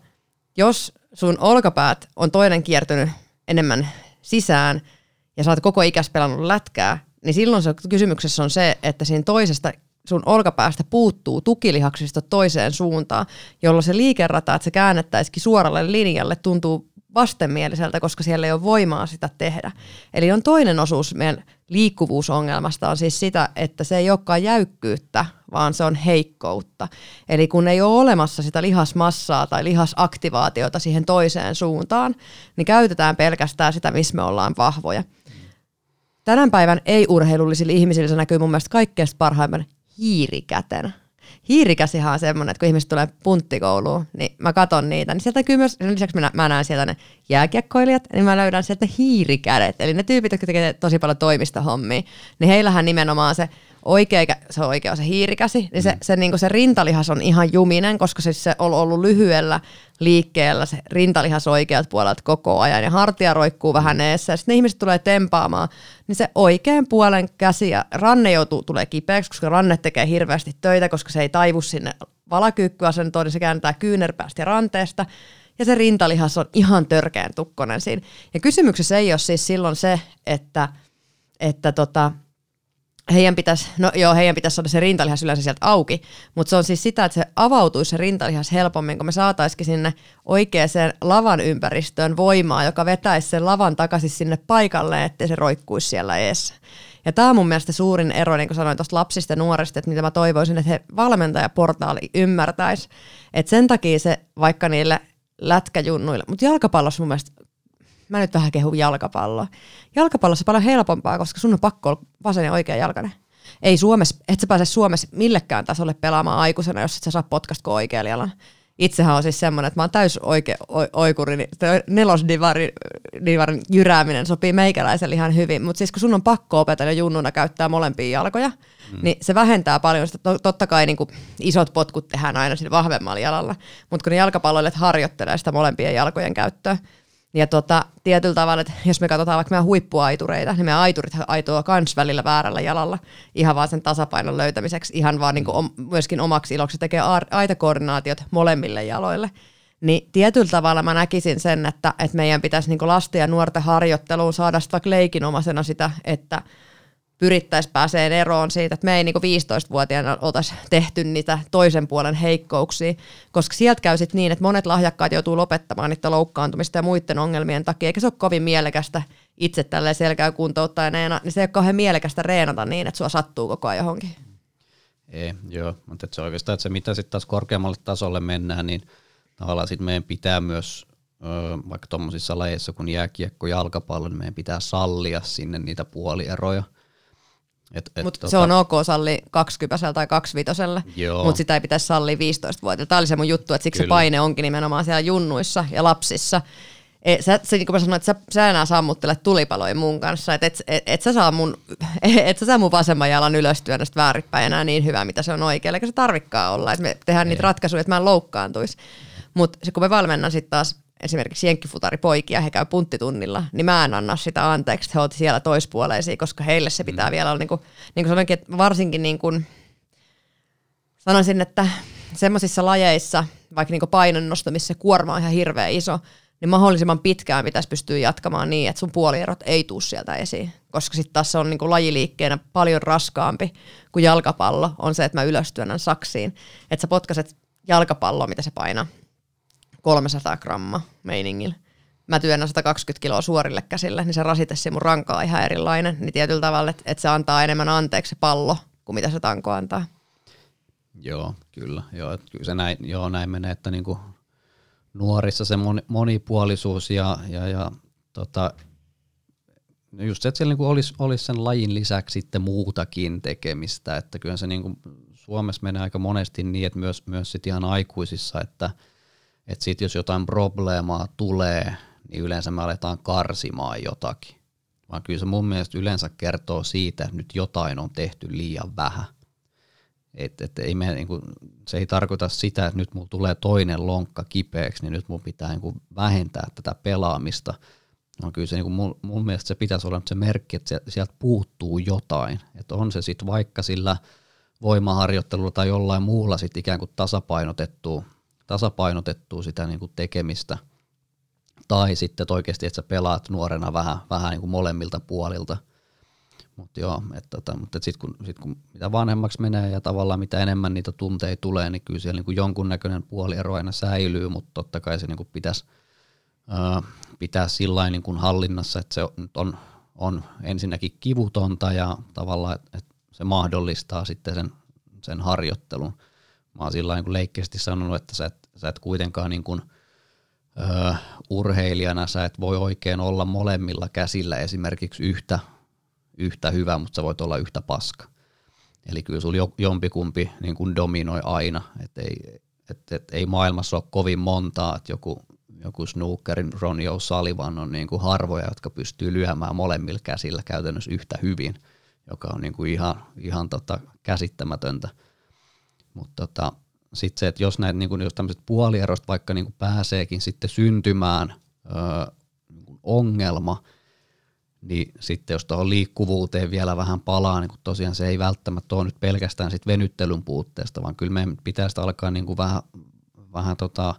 jos sun olkapäät on toinen kiertynyt enemmän sisään ja sä oot koko ikäs pelannut lätkää, niin silloin se kysymyksessä on se, että siinä toisesta sun olkapäästä puuttuu tukilihaksista toiseen suuntaan, jolloin se liikerata, että se käännettäisikin suoralle linjalle, tuntuu vastenmieliseltä, koska siellä ei ole voimaa sitä tehdä. Eli on toinen osuus meidän liikkuvuusongelmasta on siis sitä, että se ei olekaan jäykkyyttä, vaan se on heikkoutta. Eli kun ei ole olemassa sitä lihasmassaa tai lihasaktivaatiota siihen toiseen suuntaan, niin käytetään pelkästään sitä, missä me ollaan vahvoja. Tänä päivän ei-urheilullisilla ihmisillä se näkyy mun mielestä kaikkein parhaimman hiirikätenä. Hiirikäsihan on semmoinen, että kun ihmiset tulee punttikouluun, niin mä katson niitä, niin sieltä kyllä myös, sen lisäksi mä, mä näen sieltä ne jääkiekkoilijat, niin mä löydän sieltä hiirikädet, eli ne tyypit, jotka tekee tosi paljon toimista hommia, niin heillähän nimenomaan se oikea, se on oikea se hiirikäsi, niin se, mm. se, niin kuin se rintalihas on ihan juminen, koska siis se on ollut lyhyellä liikkeellä se rintalihas oikealta puolelta koko ajan, ja hartia roikkuu vähän eessä, ja sitten ne ihmiset tulee tempaamaan, niin se oikean puolen käsi, ja ranne joutuu, tulee kipeäksi, koska ranne tekee hirveästi töitä, koska se ei taivu sinne valakyykkyasentoon, niin se kääntää kyynärpäästä ja ranteesta, ja se rintalihas on ihan törkeän tukkonen siinä. Ja kysymyksessä ei ole siis silloin se, että, että tota, heidän pitäisi, no joo, heidän pitäisi saada se rintalihas yleensä sieltä auki, mutta se on siis sitä, että se avautuisi se rintalihas helpommin, kun me saataisikin sinne oikeaan lavan ympäristöön voimaa, joka vetäisi sen lavan takaisin sinne paikalle, ettei se roikkuisi siellä eessä. Ja tämä on mun mielestä suurin ero, niin kuin sanoin tuosta lapsista ja nuorista, että mitä mä toivoisin, että he valmentajaportaali ymmärtäisi. Että sen takia se vaikka niille lätkäjunnuille, mutta jalkapallossa mun mielestä, mä nyt vähän kehun jalkapalloa. Jalkapallossa on paljon helpompaa, koska sun on pakko olla vasen ja oikea jalkainen. Ei Suomessa, et sä pääse Suomessa millekään tasolle pelaamaan aikuisena, jos et sä saa potkasta oikealla jalalla. Itsehän on siis semmoinen, että mä oon täys oikea oikuri, niin nelosdivarin divarin jyrääminen sopii meikäläiselle ihan hyvin. Mutta siis kun sun on pakko opetella junnuna käyttää molempia jalkoja, mm. niin se vähentää paljon sitä. Totta kai niin kuin isot potkut tehdään aina sillä vahvemmalla jalalla, mutta kun ne jalkapalloilijat harjoittelee sitä molempien jalkojen käyttöä. Ja tota, tietyllä tavalla, että jos me katsotaan vaikka meidän huippuaitureita, niin meidän aiturit aitoa kans välillä väärällä jalalla ihan vaan sen tasapainon löytämiseksi, ihan vaan niin kuin myöskin omaksi iloksi tekee aitakoordinaatiot molemmille jaloille. Niin tietyllä tavalla mä näkisin sen, että, että meidän pitäisi niin kuin lasten ja nuorten harjoitteluun saada vaikka leikinomaisena sitä, että pyrittäisiin pääseen eroon siitä, että me ei niinku viisitoistavuotiaana oltaisi tehty niitä toisen puolen heikkouksia, koska sieltä käy sit niin, että monet lahjakkaat joutuu lopettamaan niitä loukkaantumista ja muiden ongelmien takia, eikä se ole kovin mielekästä itse tälleen selkäykuntouttajana, niin se ei ole kauhean mielekästä reenata niin, että sua sattuu koko ajan johonkin. Ei, joo, mutta se oikeastaan, että se mitä sitten taas korkeammalle tasolle mennään, niin tavallaan sitten meidän pitää myös, vaikka tuommoisissa lajeissa kuin jääkiekko ja jalkapallo, niin meidän pitää sallia sinne niitä puolieroja. Mutta tota... se on ok salli kaksikymppisellä tai kaksiviitosella, mutta sitä ei pitäisi sallia viisitoistavuotiailla. Tämä oli se mun juttu, että siksi Kyllä. se paine onkin nimenomaan siellä junnuissa ja lapsissa. E, sä, se, niin kuin mä sanoin, että sä, sä enää sammuttelet tulipaloja mun kanssa, että et, et, et sä saa mun, et sä saa mun vasemman jalan ylöstyä näistä väärinpäin enää niin hyvää, mitä se on oikealla, eikä se tarvikkaa olla. Et me tehdään ei. niitä ratkaisuja, että mä en loukkaantuisi. Mutta kun me valmennan sitten taas esimerkiksi jenkkifutaripoikia, he käy punttitunnilla, niin mä en anna sitä anteeksi, he ovat siellä toispuoleisia, koska heille se pitää mm. vielä olla, niin kuin, niin kuin sanoinkin, että varsinkin niin kuin, sanoisin, että semmoisissa lajeissa, vaikka niin kuin painonnosto, missä se kuorma on ihan hirveän iso, niin mahdollisimman pitkään pitäisi pystyä jatkamaan niin, että sun puolierot ei tule sieltä esiin, koska sitten taas se on niin kuin lajiliikkeenä paljon raskaampi kuin jalkapallo on se, että mä ylöstyönän saksiin, että sä potkaset jalkapalloa, mitä se painaa. kolmesataa grammaa meiningillä. Mä työnnän sata kaksikymmentä kiloa suorille käsillä, niin se rasite siinä mun rankaa on ihan erilainen. Niin tietyllä tavalla, että et se antaa enemmän anteeksi se pallo, kuin mitä se tanko antaa. Joo, kyllä. Joo, kyllä se näin, joo, näin menee, että niinku nuorissa se monipuolisuus ja, ja, ja tota, just se, että siellä niinku olisi olis sen lajin lisäksi sitten muutakin tekemistä. Että kyllä se niinku Suomessa menee aika monesti niin, että myös, myös sit ihan aikuisissa, että Että sitten jos jotain probleemaa tulee, niin yleensä me aletaan karsimaan jotakin. Vaan kyllä se mun mielestä yleensä kertoo siitä, että nyt jotain on tehty liian vähän. Et, et ei me, niin kun, se ei tarkoita sitä, että nyt mulla tulee toinen lonkka kipeäksi, niin nyt mun pitää niin kun, vähentää tätä pelaamista. No kyllä se, niin kun, mun, mun mielestä se pitäisi olla se merkki, että sieltä puuttuu jotain. Että on se sitten vaikka sillä voimaharjoittelulla tai jollain muulla sitten ikään kuin tasapainotettua. tasapainotettua sitä niin kuin tekemistä, tai sitten oikeasti, että sä pelaat nuorena vähän, vähän niin kuin molemmilta puolilta. Mutta joo, että tota, mut et sitten kun, sit kun mitä vanhemmaksi menee ja tavallaan mitä enemmän niitä tunteita tulee, niin kyllä siellä niin kuin jonkunnäköinen puoliero aina säilyy, mutta totta kai se niin kuin pitäisi ää, pitää sillain niin kuin hallinnassa, että se on, on, on ensinnäkin kivutonta ja tavallaan, että se mahdollistaa sitten sen, sen harjoittelun. Mä oon sillä lailla niin leikkeisesti sanonut, että sä et, sä et kuitenkaan niin kuin, öö, urheilijana, sä et voi oikein olla molemmilla käsillä esimerkiksi yhtä, yhtä hyvä, mutta sä voit olla yhtä paska. Eli kyllä sulla jompikumpi niin kuin dominoi aina, että ei, et, et ei maailmassa ole kovin montaa, että joku, joku snookerin Ronnie O'Sullivan on niin kuin harvoja, jotka pystyy lyömään molemmilla käsillä käytännössä yhtä hyvin, joka on niin kuin ihan, ihan tota käsittämätöntä. Mutta tota, sitten se, että jos näitä niinku, jos tämmöiset puolierosta vaikka niinku pääseekin sitten syntymään öö, ongelma, niin sitten jos tuohon liikkuvuuteen vielä vähän palaa, niin tosiaan se ei välttämättä ole nyt pelkästään sit venyttelyn puutteesta, vaan kyllä meidän pitää sitä alkaa niinku vähän, vähän tota,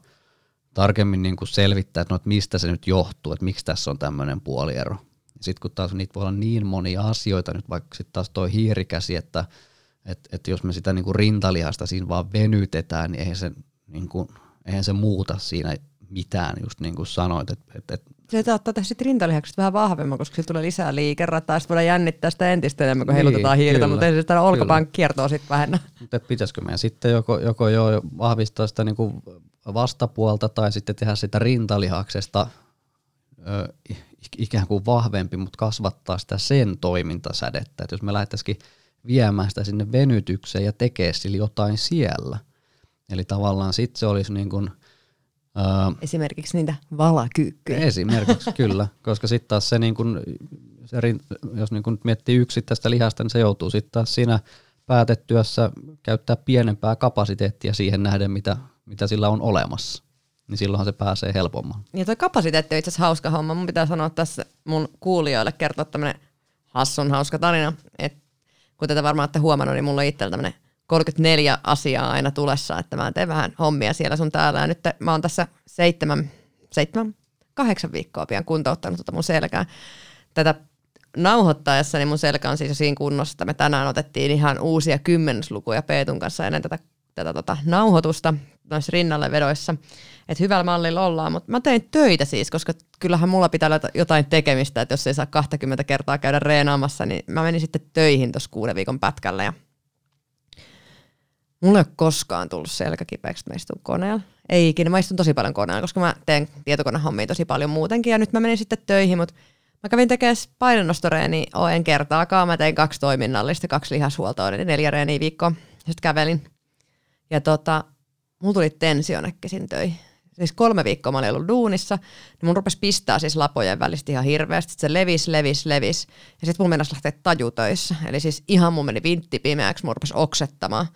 tarkemmin niinku selvittää, että no, et mistä se nyt johtuu, että miksi tässä on tämmöinen puoliero. Sitten kun taas niitä voi olla niin monia asioita, nyt vaikka sitten taas tuo hiirikäsi, että Että et jos me sitä niinku rintalihasta siinä vaan venytetään, niin eihän se, niinku, eihän se muuta siinä mitään, just niin kuin sanoit. Et, et, et. Se saattaa tehdä sitten rintalihakset vähän vahvemman, koska sillä tulee lisää liikerrataa, sitten voidaan jännittää sitä entistä enemmän, kun niin, heilutetaan hiiltä, mutta ei se sitä olkapään kiertoa sitten vähennä. Mutta pitäisikö meidän sitten joko, joko jo vahvistaa sitä niinku vastapuolta tai sitten tehdä sitä rintalihaksesta ö, ikään kuin vahvempi, mutta kasvattaa sitä sen toimintasädettä. Et jos me lähdettäisikin viemään sitä sinne venytykseen ja tekee sille jotain siellä. Eli tavallaan sitten se olisi niin kuin... Ää, esimerkiksi niitä valakyykkyjä. Esimerkiksi, kyllä. Koska sitten taas se, niin kun, se jos niin kun miettii yksittäistä lihasta, niin se joutuu sitten taas siinä päätetyössä käyttää pienempää kapasiteettia siihen nähden, mitä, mitä sillä on olemassa. Niin silloinhan se pääsee helpomman. Ja tuo kapasiteetti on itse asiassa hauska homma. Mun pitää sanoa tässä mun kuulijoille kertoa tämmöinen hassun hauska tarina, että kun tätä varmaan olette huomannut, niin mulla on itsellä tämmöinen kolmekymmentäneljä asiaa aina tulessa, että mä teen vähän hommia siellä sun täällä. Ja nyt mä oon tässä seitsemän, seitsemän kahdeksan viikkoa pian kuntouttanut tuota mun selkää. Tätä nauhoittaessa, niin mun selkä on siis jo siinä kunnossa, että me tänään otettiin ihan uusia kymmenyslukuja Peetun kanssa ennen tätä, tätä tota, nauhoitusta noissa rinnallevedoissa. Että hyvällä mallilla ollaan, mutta mä tein töitä siis, koska kyllähän mulla pitää olla jotain tekemistä, että jos ei saa kaksikymmentä kertaa käydä reenaamassa, niin mä menin sitten töihin tuossa kuuden viikon pätkällä ja mulla ei ole koskaan tullut selkäkipeäksi, että mä istun koneella. Ei ikinä, mä istun tosi paljon koneella, koska mä teen tietokonehommia tosi paljon muutenkin ja nyt mä menin sitten töihin, mutta mä kävin tekemään painonnostoreeniä, oo en kertaakaan, mä tein kaksi toiminnallista, kaksi lihashuoltoa, eli neljä reeniä viikkoa, sitten kävelin ja tota, mulla tuli tensionekki siinä töihin. Siis kolme viikkoa mä olin ollut duunissa, niin mun rupesi pistää siis lapojen välistä ihan hirveästi, sitten se levis, levis, levis ja sitten mulla mennäisi lähteä tajutöissä, eli siis ihan mun meni vintti pimeäksi, mulla rupesi oksettamaan.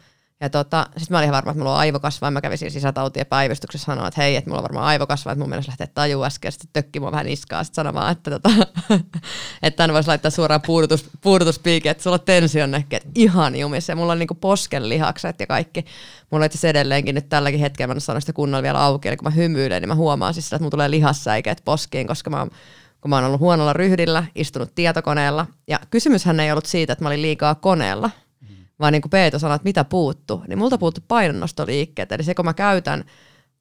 Ja tota, sitten mä olin ihan varma, että mulla on aivokasvain. Mä kävin siinä sisätautien päivystyksessä sanoa, että hei, että mulla on varmaan aivokasvain, että mun mennessä lähtee tajua äsken. Sitten tökki mua vähän niskaa, sitten sanomaan, että tota, tämän voisi laittaa suoraan puudutus, puudutuspiikin, että sulla on tensionnekki, että ihan jumissa. Ja mulla on niinku poskenlihakset ja kaikki. Mulla on itse asiassa edelleenkin nyt tälläkin hetkellä, mä en sano sitä kunnolla vielä auki, eli kun mä hymyilen, niin mä huomaan siis sitä, että mulla tulee lihassäikeet poskiin, koska mä oon, kun mä oon ollut huonolla ryhdillä, istunut tietokoneella. Ja kysymyshän ei ollut siitä, että mä olin liikaa koneella. Vaan niin kuin Peetu sanoi, että mitä puuttu, niin multa puuttu painonnostoliikkeet. Eli se, kun mä käytän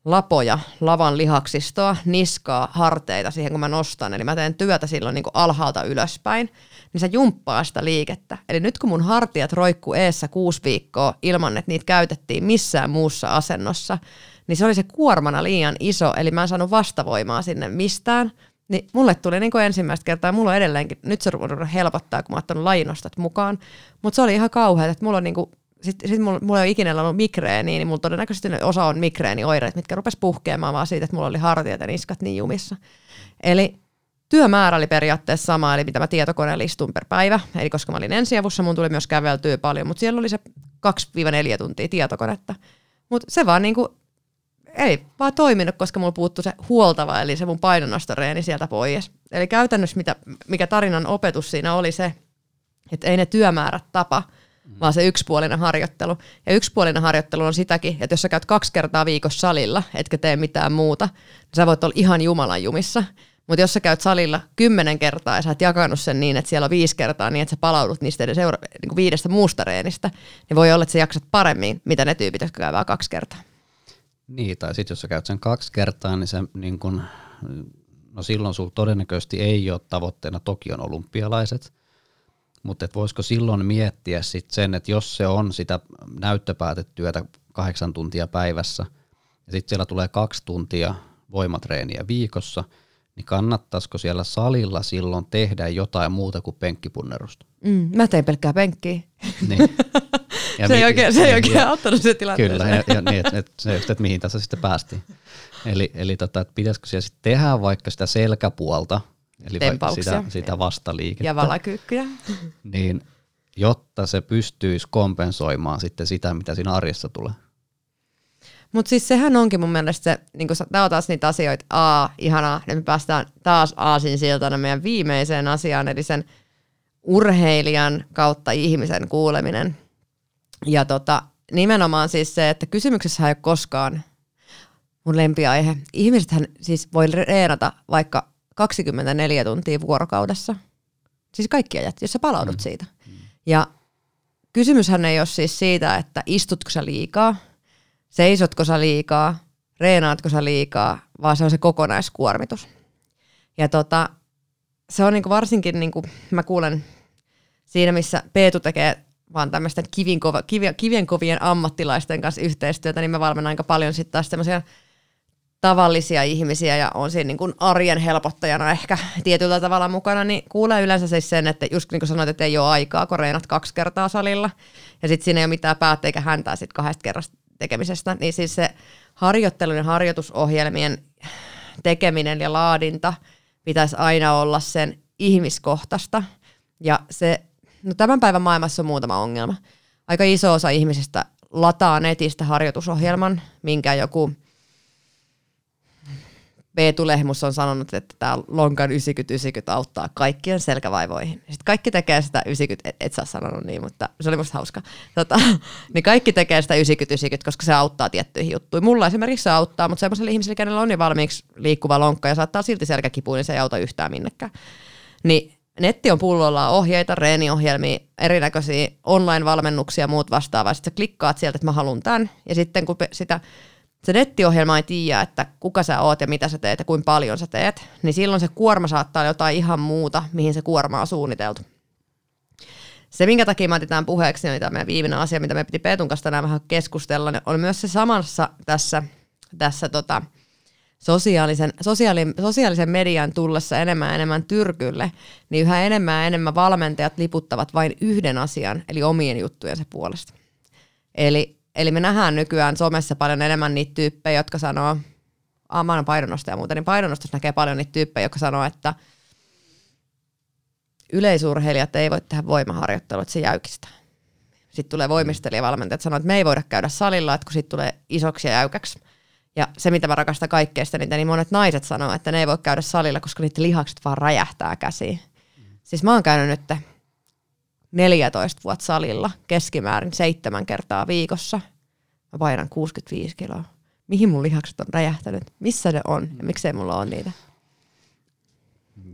lapoja, lavan lihaksistoa, niskaa, harteita siihen, kun mä nostan. Eli mä teen työtä silloin niin kuin alhaalta ylöspäin, niin se jumppaa sitä liikettä. Eli nyt kun mun hartiat roikkuu eessä kuusi viikkoa ilman, että niitä käytettiin missään muussa asennossa, niin se oli se kuormana liian iso. Eli mä en saanut vastavoimaa sinne mistään. Niin mulle tuli niin kuin ensimmäistä kertaa, mulla on edelleenkin, nyt se ruvennut helpottaa, kun mä oon ottanut lajinostat mukaan, mutta se oli ihan kauheaa, että mulla on niin kuin, sit, sit mulla, mulla ei ole ikinä ollut migreeniä, niin mulla todennäköisesti osa on migreenioireet, mitkä rupes puhkeamaan vaan siitä, että mulla oli hartiat ja niskat niin jumissa. Eli työmäärä oli periaatteessa sama, eli mitä mä tietokoneella istun per päivä, eli koska mä olin ensiavussa, mun tuli myös käveltyä paljon, mutta siellä oli se kaksi neljä tuntia tietokonetta, mutta se vaan niinku, ei vaan toiminut, koska mulla puuttui se huoltava, eli se mun painonnostoreeni sieltä pois. Eli käytännössä mitä, mikä tarinan opetus siinä oli se, että ei ne työmäärät tapa, vaan se yksipuolinen harjoittelu. Ja yksipuolinen harjoittelu on sitäkin, että jos sä käyt kaksi kertaa viikossa salilla, etkä tee mitään muuta, niin sä voit olla ihan jumalan jumissa. Mutta jos sä käyt salilla kymmenen kertaa ja sä oot jakanut sen niin, että siellä on viisi kertaa niin, että sä palaudut niistä edes seura- niinku viidestä muusta reenistä, niin voi olla, että sä jaksat paremmin, mitä ne tyypit, jotka käy vaan kaksi kertaa. Niin, tai sitten jos sä käyt sen kaksi kertaa, niin, se, niin kun, no silloin sulla todennäköisesti ei ole tavoitteena Tokion olympialaiset, mutta et voisiko silloin miettiä sit sen, että jos se on sitä näyttöpäätetyötä kahdeksan tuntia päivässä, ja sitten siellä tulee kaksi tuntia voimatreeniä viikossa, niin kannattaisiko siellä salilla silloin tehdä jotain muuta kuin penkkipunnerusta? Mm, mä tein pelkkää penkkiä. Niin. Ja se ei oikein, se ei oikein auttanut se tilanteeseen. Kyllä, ja, ja niin, että se just, että mihin tässä sitten päästiin. Eli, eli tota, että pitäisikö siellä sitten tehdä vaikka sitä selkäpuolta, eli vaikka sitä, sitä vastaliikettä. Ja valakyykkyjä. Niin, jotta se pystyisi kompensoimaan sitten sitä, mitä siinä arjessa tulee. Mutta siis sehän onkin mun mielestä se, niinku, tää on taas niitä asioita, aa, ihanaa, niin me päästään taas aasinsiltana meidän viimeiseen asiaan, eli sen urheilijan kautta ihmisen kuuleminen. Ja tota, nimenomaan siis se, että kysymyksessähän ei ole koskaan mun lempiaihe. Ihmisethän siis voi reenata vaikka kaksikymmentäneljä tuntia vuorokaudessa. Siis kaikki ajat, jos sä palaudut mm. siitä. Mm. Ja kysymyshän ei ole siis siitä, että istutko sä liikaa, seisotko sä liikaa, reenaatko sä liikaa, vaan se on se kokonaiskuormitus. Ja tota, se on niinku varsinkin, niinku, mä kuulen siinä, missä Peetu tekee vaan tämmöisten kivinkova, kivi, kivenkovien ammattilaisten kanssa yhteistyötä, niin mä valmennan aika paljon sitten taas semmoisia tavallisia ihmisiä ja on siinä niin kuin arjen helpottajana ehkä tietyllä tavalla mukana, niin kuulee yleensä siis sen, että just niin kuin sanoit, että ei ole aikaa, kun reenat kaksi kertaa salilla ja sitten siinä ei ole mitään päättä eikä häntää sitten kahdesta kerrasta tekemisestä, niin siis se harjoittelun ja harjoitusohjelmien tekeminen ja laadinta pitäisi aina olla sen ihmiskohtaista ja se no tämän päivän maailmassa on muutama ongelma. Aika iso osa ihmisistä lataa netistä harjoitusohjelman, minkä joku Peetu Lehmus on sanonut, että tämä lonkan yhdeksänkymmentä yhdeksänkymmentä auttaa kaikkien selkävaivoihin. Sitten kaikki tekee sitä yhdeksänkymmentä, et, et sä sanonut niin, mutta se oli musta hauska. Tota, niin kaikki tekee sitä yhdeksänkymmentä yhdeksänkymmentä, koska se auttaa tiettyihin juttuihin. Mulla esimerkiksi se auttaa, mutta semmoiselle ihmiselle, kenellä on jo valmiiksi liikkuva lonkka ja saattaa silti selkäkipuun, niin se ei auta yhtään minnekään. Niin netti on pullollaan ohjeita, reeniohjelmia, erinäköisiä online-valmennuksia ja muut vastaavaa. Sitten sä klikkaat sieltä, että mä haluan tämän. Ja sitten kun sitä, se nettiohjelma ei tiedä, että kuka sä oot ja mitä sä teet ja kuinka paljon sä teet, niin silloin se kuorma saattaa olla jotain ihan muuta, mihin se kuorma on suunniteltu. Se, minkä takia mä otin tämän puheeksi, niin oli tämä meidän viimeinen asia, mitä me piti Peetun kanssa tänään vähän keskustella, niin on myös se samassa tässä, tässä tota, sosiaalisen, sosiaali, sosiaalisen median tullessa enemmän enemmän tyrkylle, niin yhä enemmän enemmän valmentajat liputtavat vain yhden asian, eli omien juttujensa puolesta. Eli, eli me nähdään nykyään somessa paljon enemmän niitä tyyppejä, jotka sanoo, aah, mä oon painonnostaja ja muuta, niin painonnostossa näkee paljon niitä tyyppejä, jotka sanoo, että yleisurheilijat ei voi tehdä voimaharjoittelua, että se jäykistää. Sitten tulee voimistelijavalmentaja, että sanoo, että me ei voida käydä salilla, että kun siitä tulee isoksi ja jäykäksi. Ja se, mitä mä rakastan kaikkeesta, niitä, niin monet naiset sanoo, että ne ei voi käydä salilla, koska niiden lihakset vaan räjähtää käsiin. Mm. Siis mä oon käynyt nyt neljätoista vuotta salilla, keskimäärin seitsemän kertaa viikossa. Mä painan kuusikymmentäviisi kiloa. Mihin mun lihakset on räjähtänyt? Missä ne on? Ja miksei mulla ole niitä?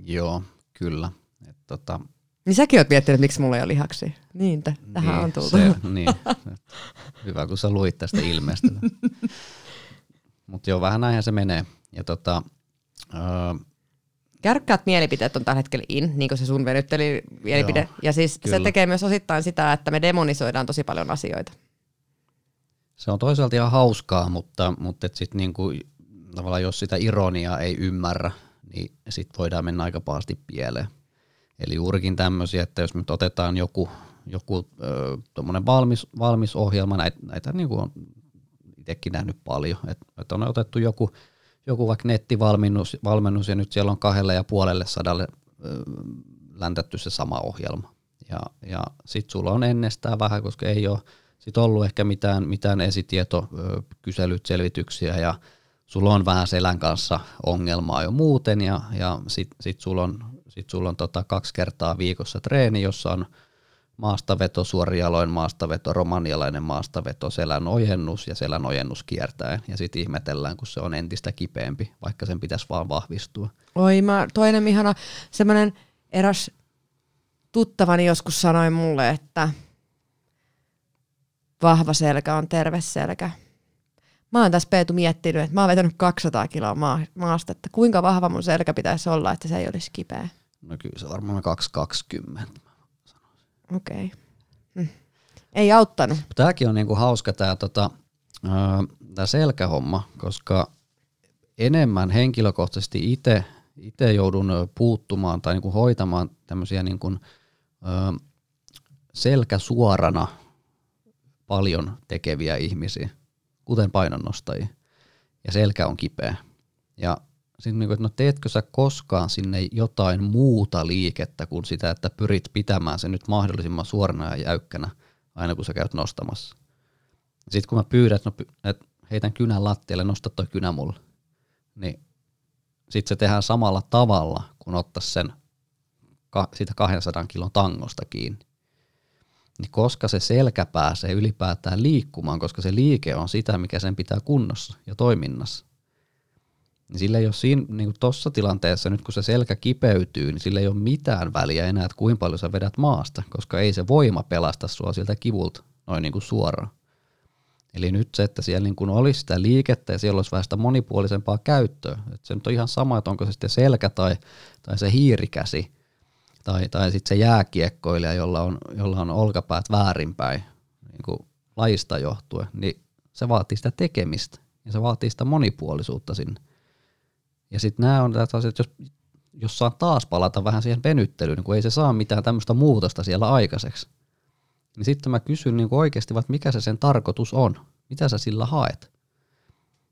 Joo, kyllä. Tota. Niin säkin oot miettinyt, miksi mulla ei ole lihaksia. Niintä, tähän niin, on tullut. Se, niin. Hyvä, kun sä luit tästä ilmeestä. Mutta joo, vähän näinhän se menee. Ja tota, uh, kärkkäät mielipiteet on tällä hetkellä in, niin kuin se sun venytteli mielipide. Joo, ja siis kyllä. Se tekee myös osittain sitä, että me demonisoidaan tosi paljon asioita. Se on toisaalta ihan hauskaa, mutta, mutta et sit niinku, tavallaan jos sitä ironiaa ei ymmärrä, niin sit voidaan mennä aika pahasti pieleen. Eli juurikin tämmöisiä, että jos nyt otetaan joku, joku ö, tommonen valmis, valmis ohjelma, näitä, näitä niin kuin on itsekin nähnyt paljon, että et on otettu joku, joku vaikka nettivalmennus valmennus, ja nyt siellä on kahdelle ja puolelle sadalle ö, läntätty se sama ohjelma. Ja, ja sit sulla on ennestään vähän, koska ei ole sit ollut ehkä mitään, mitään esitietokyselyt, selvityksiä, ja sulla on vähän selän kanssa ongelmaa jo muuten, ja, ja sit, sit sulla on Sitten sulla on tota kaksi kertaa viikossa treeni, jossa on maastaveto, suorialoin maastaveto, romanialainen maastaveto, selän ojennus ja selän ojennus kiertäen. Ja sitten ihmetellään, kun se on entistä kipeämpi, vaikka sen pitäisi vaan vahvistua. Oi, mä toinen ihana, semmoinen eräs tuttavani joskus sanoi mulle, että vahva selkä on terve selkä. Mä oon tässä Peetu miettinyt, että mä oon vetänyt kaksisataa kiloa maasta, että kuinka vahva mun selkä pitäisi olla, että se ei olisi kipeä. No kyllä se varmaan kaksi kaksikymmentä. Okei. Okay. Mm. Ei auttanut. Tämäkin on niinku hauska tämä tota, selkähomma, koska enemmän henkilökohtaisesti ite, ite joudun puuttumaan tai niinku hoitamaan tämmöisiä niinku, selkä suorana paljon tekeviä ihmisiä, kuten painonnostajia, ja selkä on kipeä. Ja sitten niin kuin, että no teetkö sä koskaan sinne jotain muuta liikettä kuin sitä, että pyrit pitämään sen nyt mahdollisimman suorana ja jäykkänä, aina kun sä käyt nostamassa. Sitten kun mä pyydän, että, no, että heitän kynän lattialle, nosta toi kynä mulle, niin sitten se tehdään samalla tavalla, kun ottaisi sen siitä kaksisataa kilon tangosta kiinni. Niin koska se selkä pääsee ylipäätään liikkumaan, koska se liike on sitä, mikä sen pitää kunnossa ja toiminnassa. Niin sillä ei ole siinä, niin kuin tossa tilanteessa, nyt kun se selkä kipeytyy, niin sillä ei ole mitään väliä enää, että kuinka paljon sä vedät maasta, koska ei se voima pelasta sua sieltä kivulta noin niin kuin suoraan. Eli nyt se, että siellä niin kuin olisi sitä liikettä ja siellä olisi vähän sitä monipuolisempaa käyttöä. Et se nyt on ihan sama, että onko se sitten selkä tai, tai se hiirikäsi, Tai, tai sitten se jääkiekkoilija, jolla on, jolla on olkapäät väärinpäin niin kuin lajista johtuen, niin se vaatii sitä tekemistä ja se vaatii sitä monipuolisuutta sinne. Ja sitten nämä on tätä asiaa, että jos, jos saa taas palata vähän siihen venyttelyyn, niin kun ei se saa mitään tämmöistä muutosta siellä aikaiseksi, niin sitten mä kysyn niin oikeasti, että mikä se sen tarkoitus on, mitä sä sillä haet.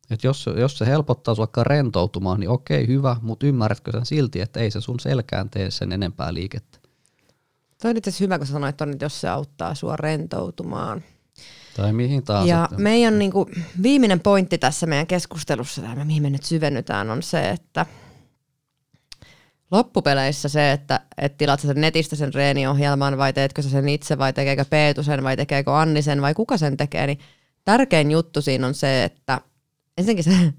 Että jos, jos se helpottaa sinua vaikka rentoutumaan, niin okei, hyvä, mutta ymmärrätkö sen silti, että ei se sun selkään tee sen enempää liikettä. Toi on itse asiassa hyvä, kun sanoit, että jos se auttaa sinua rentoutumaan. Tai mihin taas. Ja sitten meidän niin kuin, viimeinen pointti tässä meidän keskustelussa, tämä, mihin me nyt syvennytään, on se, että loppupeleissä se, että et tilaat sen netistä sen treeniohjelman, vai teetkö sä sen itse, vai tekeekö Peetu sen, vai tekeekö Anni sen, vai kuka sen tekee, niin tärkein juttu siinä on se, että ensinnäkin se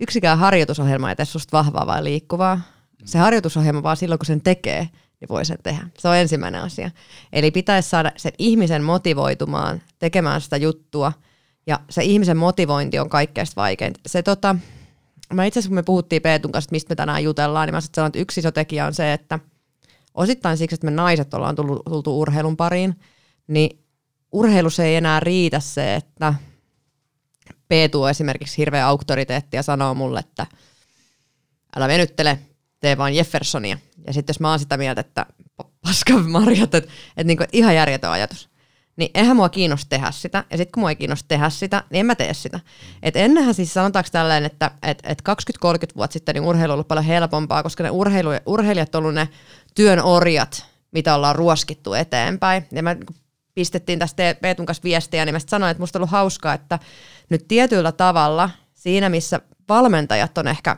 yksikään harjoitusohjelma ei tee susta vahvaa vai liikkuvaa. Se harjoitusohjelma vaan silloin, kun sen tekee, niin voi sen tehdä. Se on ensimmäinen asia. Eli pitäisi saada sen ihmisen motivoitumaan tekemään sitä juttua, ja se ihmisen motivointi on kaikkein vaikeinta. Se tota, mä itse asiassa kun me puhuttiin Peetun kanssa, mistä me tänään jutellaan, niin mä sanoin, että yksi iso tekijä on se, että osittain siksi, että me naiset ollaan tullut, tultu urheilun pariin, niin urheilussa ei enää riitä se, että Peetu on esimerkiksi hirveä auktoriteetti ja sanoo mulle, että älä venyttele, tee vaan Jeffersonia. Ja sitten jos mä oon sitä mieltä, että paskan marjat, että, että niinku, ihan järjetön ajatus, niin eihän mua kiinnosta tehdä sitä. Ja sitten kun mua ei kiinnosta tehdä sitä, niin en mä tee sitä. Et ennenhän siis sanotaanko tälleen, että et, et kaksikymmentä kolmekymmentä vuotta sitten niin urheilu on ollut paljon helpompaa, koska ne urheilu, urheilijat on ollut ne työn orjat, mitä ollaan ruoskittu eteenpäin. Ja mä pistettiin tästä Peetun kanssa viestiä, niin mä sanoin, että musta on ollut hauskaa, että nyt tietyllä tavalla siinä, missä valmentajat on ehkä,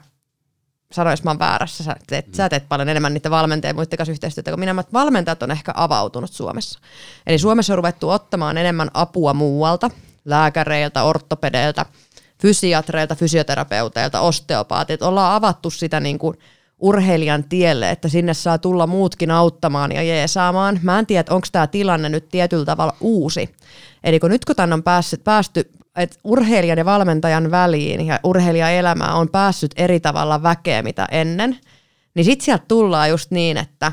sanoin, jos mä oon väärässä, sä teet, mm. sä teet paljon enemmän niitä valmentajia ja muiden kanssa yhteistyötä, kun minä mä, valmentajat on ehkä avautunut Suomessa. Eli Suomessa on ruvettu ottamaan enemmän apua muualta, lääkäreiltä, orttopedeiltä, fysiatreilta, fysioterapeuteilta, osteopaatit. Ollaan avattu sitä niin kuin urheilijan tielle, että sinne saa tulla muutkin auttamaan ja jeesaamaan. Mä en tiedä, onko tämä tilanne nyt tietyllä tavalla uusi. Eli kun nyt kun tämän on päässyt, päästy, että urheilijan ja valmentajan väliin ja urheilijaelämää on päässyt eri tavalla väkeä mitä ennen, niin sitten sieltä tullaan just niin, että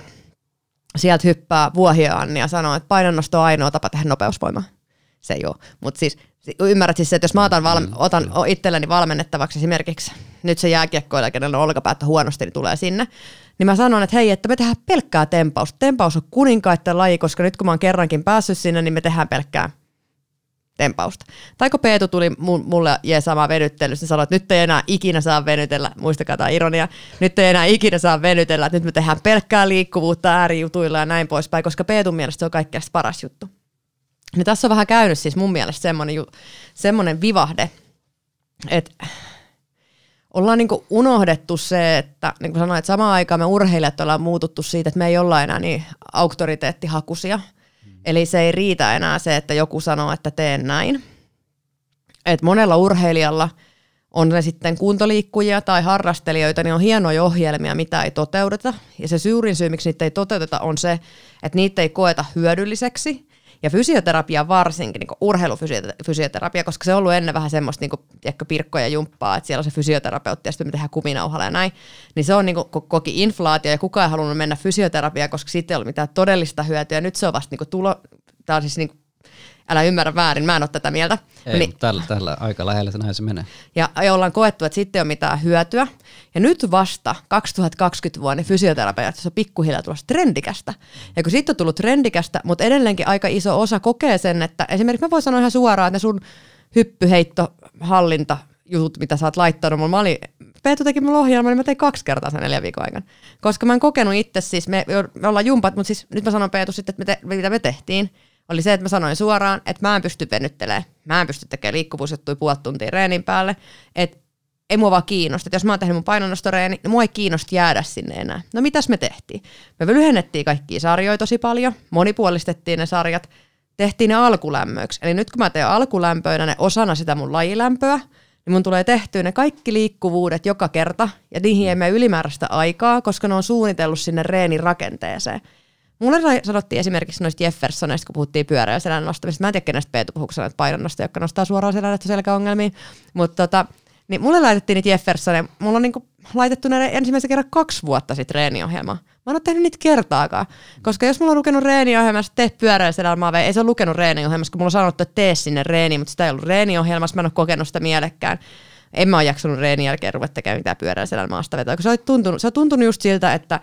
sieltä hyppää Vuohio Anni ja sanoo, että painonnosto on ainoa tapa tehdä nopeusvoimaa. Se ei ole. Mutta siis ymmärrät siis se, että jos mä otan, valme- otan itselleni valmennettavaksi esimerkiksi, nyt se jääkiekkoilla, kenellä on olkapäättä huonosti, niin tulee sinne, niin mä sanon, että hei, että me tehdään pelkkää tempausta. Tempaus on kuninkaitten laji, koska nyt kun mä oon kerrankin päässyt sinne, niin me tehdään pelkkää tempausta. Tai kun Peetu tuli mulle jeesaamaan venyttelystä, niin sanoi, että nyt ei enää ikinä saa venytellä, muistakaa tämä ironia, nyt ei enää ikinä saa venytellä, että nyt me tehdään pelkkää liikkuvuutta äärijutuilla ja näin poispäin, koska Peetun mielestä se on kaikkein paras juttu. Ja tässä on vähän käynyt siis mun mielestä semmoinen, semmoinen vivahde, että ollaan niinku unohdettu se, että niin kuin sanoin, että samaan aikaan me urheilijat ollaan muututtu siitä, että me ei olla enää niin auktoriteettihakuisia. Eli se ei riitä enää se, että joku sanoo, että teen näin. Et monella urheilijalla, on ne sitten kuntoliikkujia tai harrastelijoita, niin on hienoja ohjelmia, mitä ei toteuteta. Ja se suurin syy, miksi niitä ei toteuteta, on se, että niitä ei koeta hyödylliseksi. Ja fysioterapia varsinkin, niin kuin urheilufysioterapia, koska se on ollut ennen vähän semmoista niin kuin, tiedätkö, pirkkoja jumppaa, että siellä on se fysioterapeutti ja sitten me tehdään kuminauhalla ja näin. Niin se on niin kuin, koki inflaatio ja kukaan ei halunnut mennä fysioterapiaan, koska siitä ei ollut mitään todellista hyötyä. Nyt se on vasta niin kuin, tulo, tämä on siis niin kuin, älä ymmärrä väärin, mä en ole tätä mieltä. Ei, niin, tällä, tällä aika lähellä se näin se menee. Ja, ja ollaan koettu, että sitten ei ole mitään hyötyä. Ja nyt vasta kaksituhattakaksikymmentä vuonna fysioterapeutissa on pikkuhiljaa tulossa trendikästä. Ja kun siitä on tullut trendikästä, mutta edelleenkin aika iso osa kokee sen, että esimerkiksi mä voin sanoa ihan suoraan, että ne sun hyppyheittohallinta jutut, mitä sä oot laittanut mulle. Mä olin, Peetu teki mulle ohjelma, niin mä tein kaksi kertaa sen neljän viikon aikana. Koska mä en kokenut itse, siis me, me ollaan jumpat, mutta siis nyt mä sanon Peetu sitten, että me te, mitä me tehtiin. Oli se, että mä sanoin suoraan, että mä en pysty venyttelemään, mä en pysty tekemään liikkuvuusjuttuja puoli tuntia reenin päälle, että ei mua vaan kiinnosta. Et jos mä oon tehnyt mun painonnostoreeni, niin mua ei kiinnosta jäädä sinne enää. No mitäs me tehtiin? Me lyhennettiin kaikkia sarjoja tosi paljon, monipuolistettiin ne sarjat, tehtiin ne alkulämmöiksi. Eli nyt kun mä teen alkulämpöinä ne osana sitä mun lajilämpöä, niin mun tulee tehtyä ne kaikki liikkuvuudet joka kerta, ja niihin ei mene ylimääräistä aikaa, koska ne on suunnitellut sinne reenin rakenteeseen. Mulle sanottiin esimerkiksi noista Jeffersonista, kun puhuttiin pyörällä selän nostamisesta. Mä en tiedä, kenestä Peetu puhuuko sanoa, että painonnosta, joka nostaa suoraan selänettä selkäongelmiin. Mutta tota, niin mulle laitettiin niitä Jeffersoneja. Mulla on niinku laitettu ne ensimmäisen kerran kaksi vuotta sitten reeniohjelmaa. Mä en ole tehnyt niitä kertaakaan. Koska jos mulla on lukenut reeniohjelmassa, tee pyörällä selän maaveen. Ei se ole lukenut reeniohjelmassa, kun mulla on sanottu, että tee sinne reeniin, mutta sitä ei ollut reeniohjelmassa. Mä en ole kokenut sitä mielekkään. En mä ole jaksanut reenin jälkeen ruveta tekemään mitään pyörällä selän maasta vetoa. Se on tuntunut, se on tuntunut just siltä, että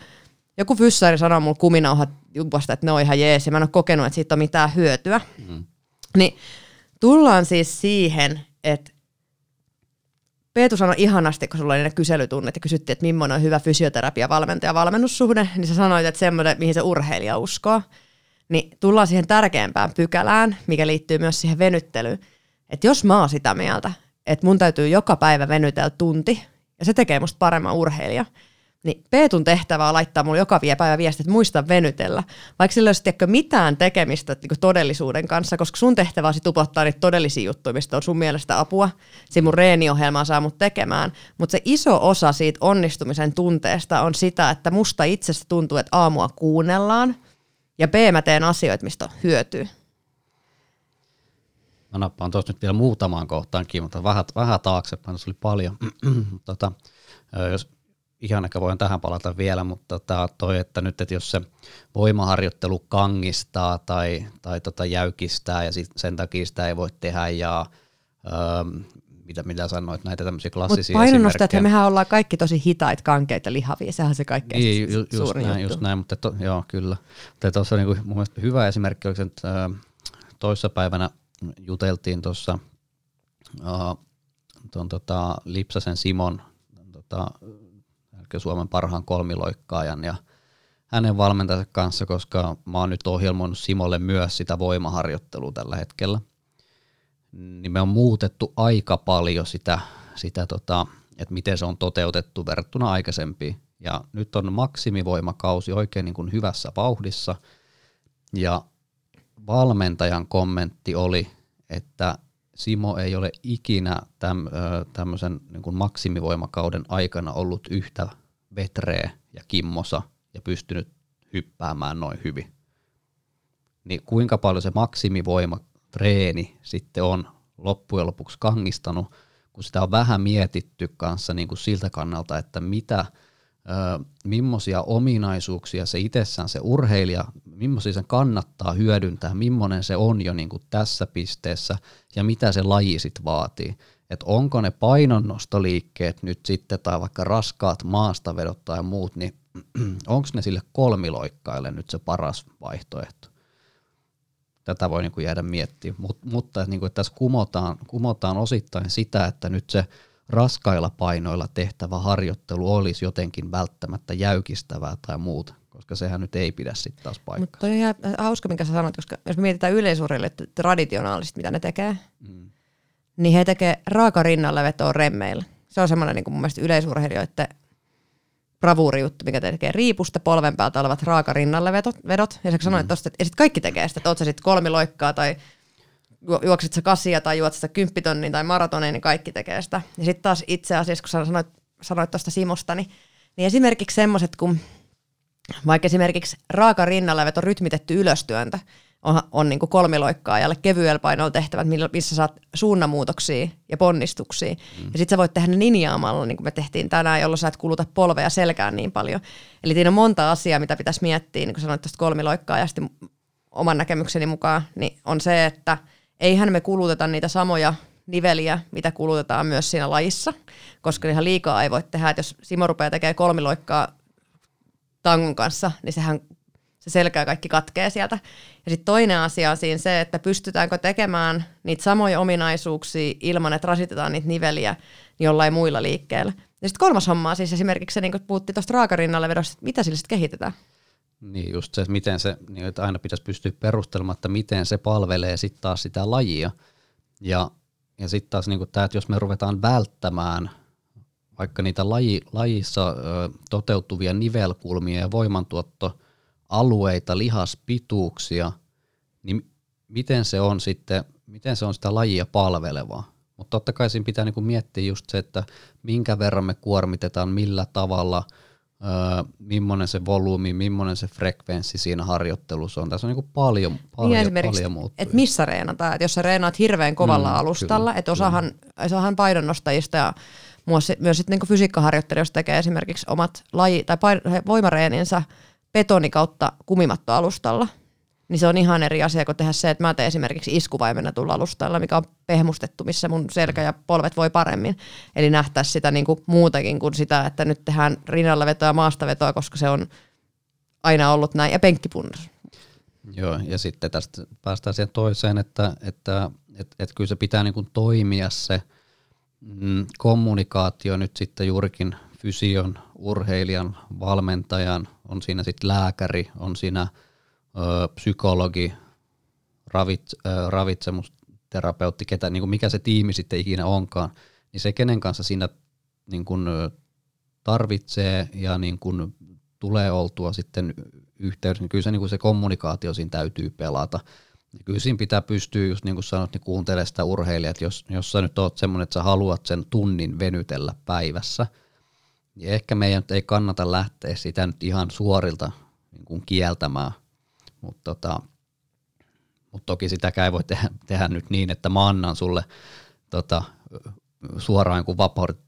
joku fyssaari sanoo mulle kuminauhat jumpasta, että ne on ihan jees, ja mä en ole kokenut, että siitä on mitään hyötyä. Mm. Niin tullaan siis siihen, että Peetu sanoi ihanasti, kun sulla oli ne kyselytunnet ja kysyttiin, että millainen on hyvä fysioterapia, valmentaja, valmennussuhde, niin sä sanoit, että semmoinen, mihin se urheilija uskoo. Niin tullaan siihen tärkeämpään pykälään, mikä liittyy myös siihen venyttelyyn. Että jos mä oon sitä mieltä, että mun täytyy joka päivä venytellä tunti, ja se tekee musta paremman urheilija, Niin Peetun tehtävä on laittaa mulle joka päivä viestit, että muista venytellä. Vaikka sillä ei olisi tiedäkö, mitään tekemistä niin kuin todellisuuden kanssa, koska sun tehtävä on sit upottaa niitä todellisia juttuja, mistä on sun mielestä apua. Siinä mun reeniohjelmaa saa mut tekemään. Mutta se iso osa siitä onnistumisen tunteesta on sitä, että musta itsestä tuntuu, että aamua kuunnellaan. Ja B, mä teen asioita, mistä hyötyy. Mä nappaan tuossa nyt vielä muutamaan kohtaankin, mutta vähän, vähän taaksepäin, se oli paljon. tota, jos ihan ehkä voin tähän palata vielä, mutta tota, toi, että nyt, että jos se voimaharjoittelu kangistaa tai, tai tota jäykistää ja sit sen takia sitä ei voi tehdä ja öö, mitä, mitä sanoit, näitä tämmöisiä klassisia esimerkkejä. Mutta painonnosta, että mehän ollaan kaikki tosi hitaita, kankeita, lihavia, sehän se kaikkein niin, ju- just suurin näin, juttu. Just näin, mutta to, joo, kyllä. Tuossa niinku, mun mielestä hyvä esimerkki, oliko se nyt öö, toissapäivänä juteltiin tuossa uh, tota, Lipsasen Simon, tota, Suomen parhaan kolmiloikkaajan ja hänen valmentajansa kanssa, koska mä oon nyt ohjelmoinut Simolle myös sitä voimaharjoittelua tällä hetkellä, niin me on muutettu aika paljon sitä, sitä tota, että miten se on toteutettu verrattuna aikaisempiin. Ja nyt on maksimivoimakausi oikein niin kuin hyvässä vauhdissa ja valmentajan kommentti oli, että Simo ei ole ikinä täm, tämmöisen niin kuin maksimivoimakauden aikana ollut yhtä vetreä ja kimmosa ja pystynyt hyppäämään noin hyvin. Niin kuinka paljon se maksimivoimatreeni sitten on loppujen lopuksi kangistanut, kun sitä on vähän mietitty kanssa niin kuin siltä kannalta, että mitä Öö, millaisia ominaisuuksia se itsessään se urheilija, millaisia sen kannattaa hyödyntää, millainen se on jo niin kuin tässä pisteessä ja mitä se laji sit vaatii. Et onko ne painonnostoliikkeet nyt sitten tai vaikka raskaat maastavedot tai muut, niin onko ne sille kolmiloikkaille nyt se paras vaihtoehto? Tätä voi niin kuin jäädä miettimään, Mut, mutta niin kuin tässä kumotaan, kumotaan osittain sitä, että nyt se raskailla painoilla tehtävä harjoittelu olisi jotenkin välttämättä jäykistävää tai muuta, koska sehän nyt ei pidä sitten taas paikkaa. Mutta on ihan hauska, minkä sä sanoit, koska jos mietitään yleisurille että traditionaalisesti, mitä ne tekee, mm. niin he tekee raaka rinnalla vetoa remmeillä. Se on semmoinen niin kuin mun mielestä yleisurheilijoiden bravuurijuttu, mikä tekee riipusta polven päältä olevat raaka rinnalle vedot. vedot. Ja sä sanoit mm. tosta, että sit kaikki tekee sitä, että oot sä sit kolmiloikkaa tai juokset sä kasia tai juot sä kymppitonnin tai maratonin, niin kaikki tekee sitä. Ja sitten taas itse asiassa, kun sä sanoit, sanoit tuosta Simosta, niin, niin esimerkiksi semmoiset, kun vaikka esimerkiksi raaka rinnalla on rytmitetty ylöstyöntä, on, on niin kuin kolmiloikkaajalle kevyellä painolla tehtävät, missä saat suunnanmuutoksia ja ponnistuksia. Mm. Ja sitten sä voit tehdä ne ninjaamalla, niin kuin me tehtiin tänään, jolloin sä et kuluta polvea selkään niin paljon. Eli siinä on monta asiaa, mitä pitäisi miettiä, niin kuin sanoit tuosta kolmiloikkaajasta oman näkemykseni mukaan, niin on se, että eihän me kuluteta niitä samoja niveliä, mitä kulutetaan myös siinä lajissa, koska ihan liikaa ei voi tehdä. Et jos Simo rupeaa tekemään kolmiloikkaa tangon kanssa, niin sehän se selkää kaikki katkee sieltä. Ja sitten toinen asia on siinä se, että pystytäänkö tekemään niitä samoja ominaisuuksia ilman, että rasitetaan niitä niveliä jollain muilla liikkeellä. Ja sitten kolmas homma on siis esimerkiksi se, niin kun puhuttiin tuosta raakarinnalle vedosta, että mitä sille sitten kehitetään. Niin just se, että miten se, että aina pitäisi pystyä perustelemaan, että miten se palvelee sitten taas sitä lajia. Ja, ja sitten taas niin tämä, että jos me ruvetaan välttämään vaikka niitä laji, lajissa ö, toteutuvia nivelkulmia ja voimantuottoalueita, lihaspituuksia, niin miten se on sitten, miten se on sitä lajia palvelevaa. Mutta totta kai siinä pitää niin kuin miettiä just se, että minkä verran me kuormitetaan, millä tavalla, Öö, millainen se volyymi, millainen se frekvenssi siinä harjoittelussa on. Tässä on niin paljon, paljon, niin paljon muuttujia. Että missä reenataan, että jos sä reenaat hirveän kovalla mm, alustalla, että osahan, osahan painonnostajista ja myös sitten niin fysiikkaharjoittelijoista tekee esimerkiksi omat laji- tai pain- voimareeninsä betoni kautta kumimattoalustalla, niin se on ihan eri asia kuin tehdä se, että mä teen esimerkiksi iskuvaimenna tulla alustalla, mikä on pehmustettu, missä mun selkä ja polvet voi paremmin. Eli nähtäisiin sitä niin kuin muutakin kuin sitä, että nyt tehdään rinnalla vetoa ja maasta vetoa, koska se on aina ollut näin, ja penkkipunnerus. Joo, ja sitten tästä päästään siihen toiseen, että, että et, et kyllä se pitää niin kuin toimia se mm, kommunikaatio nyt sitten juurikin fysion, urheilijan, valmentajan, on siinä sitten lääkäri, on siinä psykologi, ravit, ravitsemusterapeutti, ketä, niin kuin mikä se tiimi sitten ikinä onkaan, niin se, kenen kanssa siinä niin kuin tarvitsee ja niin kun tulee oltua sitten yhteydessä, niin kyllä se, niin kun se kommunikaatio siinä täytyy pelata. Kyllä siinä pitää pystyä, just niin kuin sanot, niin kuuntelemaan sitä urheilijat, jos, jos sä nyt oot semmoinen, että sä haluat sen tunnin venytellä päivässä, niin ehkä meidän ei kannata lähteä sitä nyt ihan suorilta niin kuin kieltämään, mutta tota, mut toki sitäkään ei voi tehdä, tehdä nyt niin, että mä annan sulle tota, suoraan kuin vapaudet,